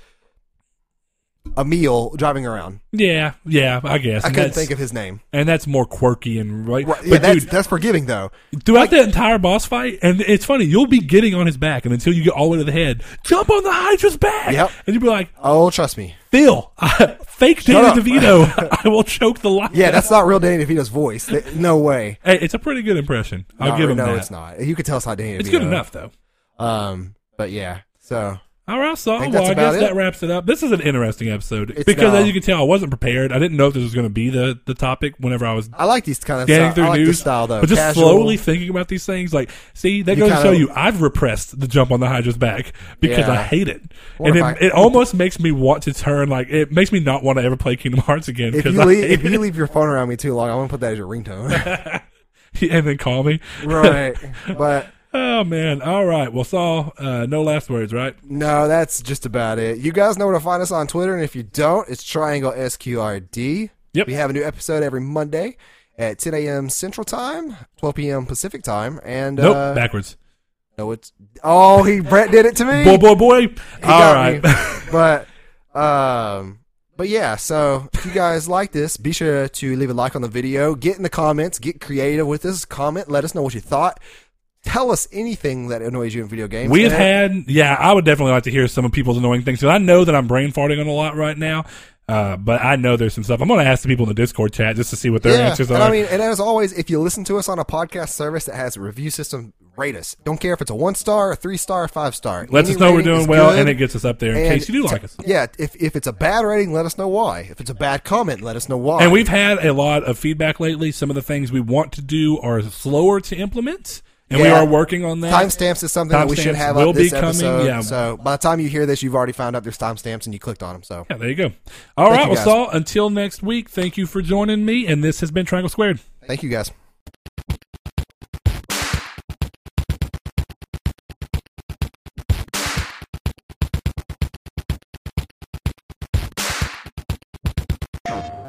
Emil driving around. Yeah, yeah, I guess. I and couldn't think of his name. And that's more quirky and right. right yeah, but that's, dude, that's forgiving though. Throughout like, the entire boss fight, and it's funny, you'll be getting on his back, and until you get all the way to the head, jump on the Hydra's back. Yep. And you'll be like, oh, trust me, Phil, I, fake Danny DeVito. I will choke the life. Yeah, that's not real Danny DeVito's voice. No way. Hey, it's a pretty good impression. I'll not, give him no, that. No, it's not. You could tell it's not Danny DeVito. It's good enough though. Um, but yeah, so. All right, so I, well, I guess it. that wraps it up. This is an interesting episode it's because, no. as you can tell, I wasn't prepared. I didn't know if this was going to be the, the topic whenever I was. I like these kind of stuff. I like news, this style, though. But just Casual. slowly thinking about these things, like, see, that goes to show you, I've repressed the jump on the Hydra's back because yeah. I hate it, and it, I, it almost makes me want to turn. Like, it makes me not want to ever play Kingdom Hearts again. If you I leave, if you leave your phone around me too long, I'm going to put that as your ringtone, and then call me. Right, but. Oh, man. All right. Well, Saul, uh, no last words, right? No, that's just about it. You guys know where to find us on Twitter, and if you don't, it's Triangle S Q R D. Yep. We have a new episode every Monday at ten a.m. Central Time, twelve p.m. Pacific Time, and... Nope, uh, backwards. No, it's... Oh, he Brett did it to me? Boy, boy, boy. He All right. but, um... But yeah, so if you guys like this, be sure to leave a like on the video. Get in the comments. Get creative with this. Comment. Let us know what you thought. Tell us anything that annoys you in video games. We have had, yeah, I would definitely like to hear some of people's annoying things. Because I know that I'm brain farting on a lot right now, uh, but I know there's some stuff. I'm going to ask the people in the Discord chat just to see what their yeah, answers are. I mean, and as always, if you listen to us on a podcast service that has a review system, rate us. Don't care if it's a one star, a three star, a five star. Let us know we're doing well, good, and it gets us up there in case you do like us. Yeah, if if it's a bad rating, let us know why. If it's a bad comment, let us know why. And we've had a lot of feedback lately. Some of the things we want to do are slower to implement. And yeah. we are working on that. Timestamps is something time that we should have on this episode. Yeah. So by the time you hear this, you've already found out there's timestamps and you clicked on them. So yeah, there you go. All thank right, well, Saul, until next week, thank you for joining me. And this has been Triangle Squared. Thank you, guys.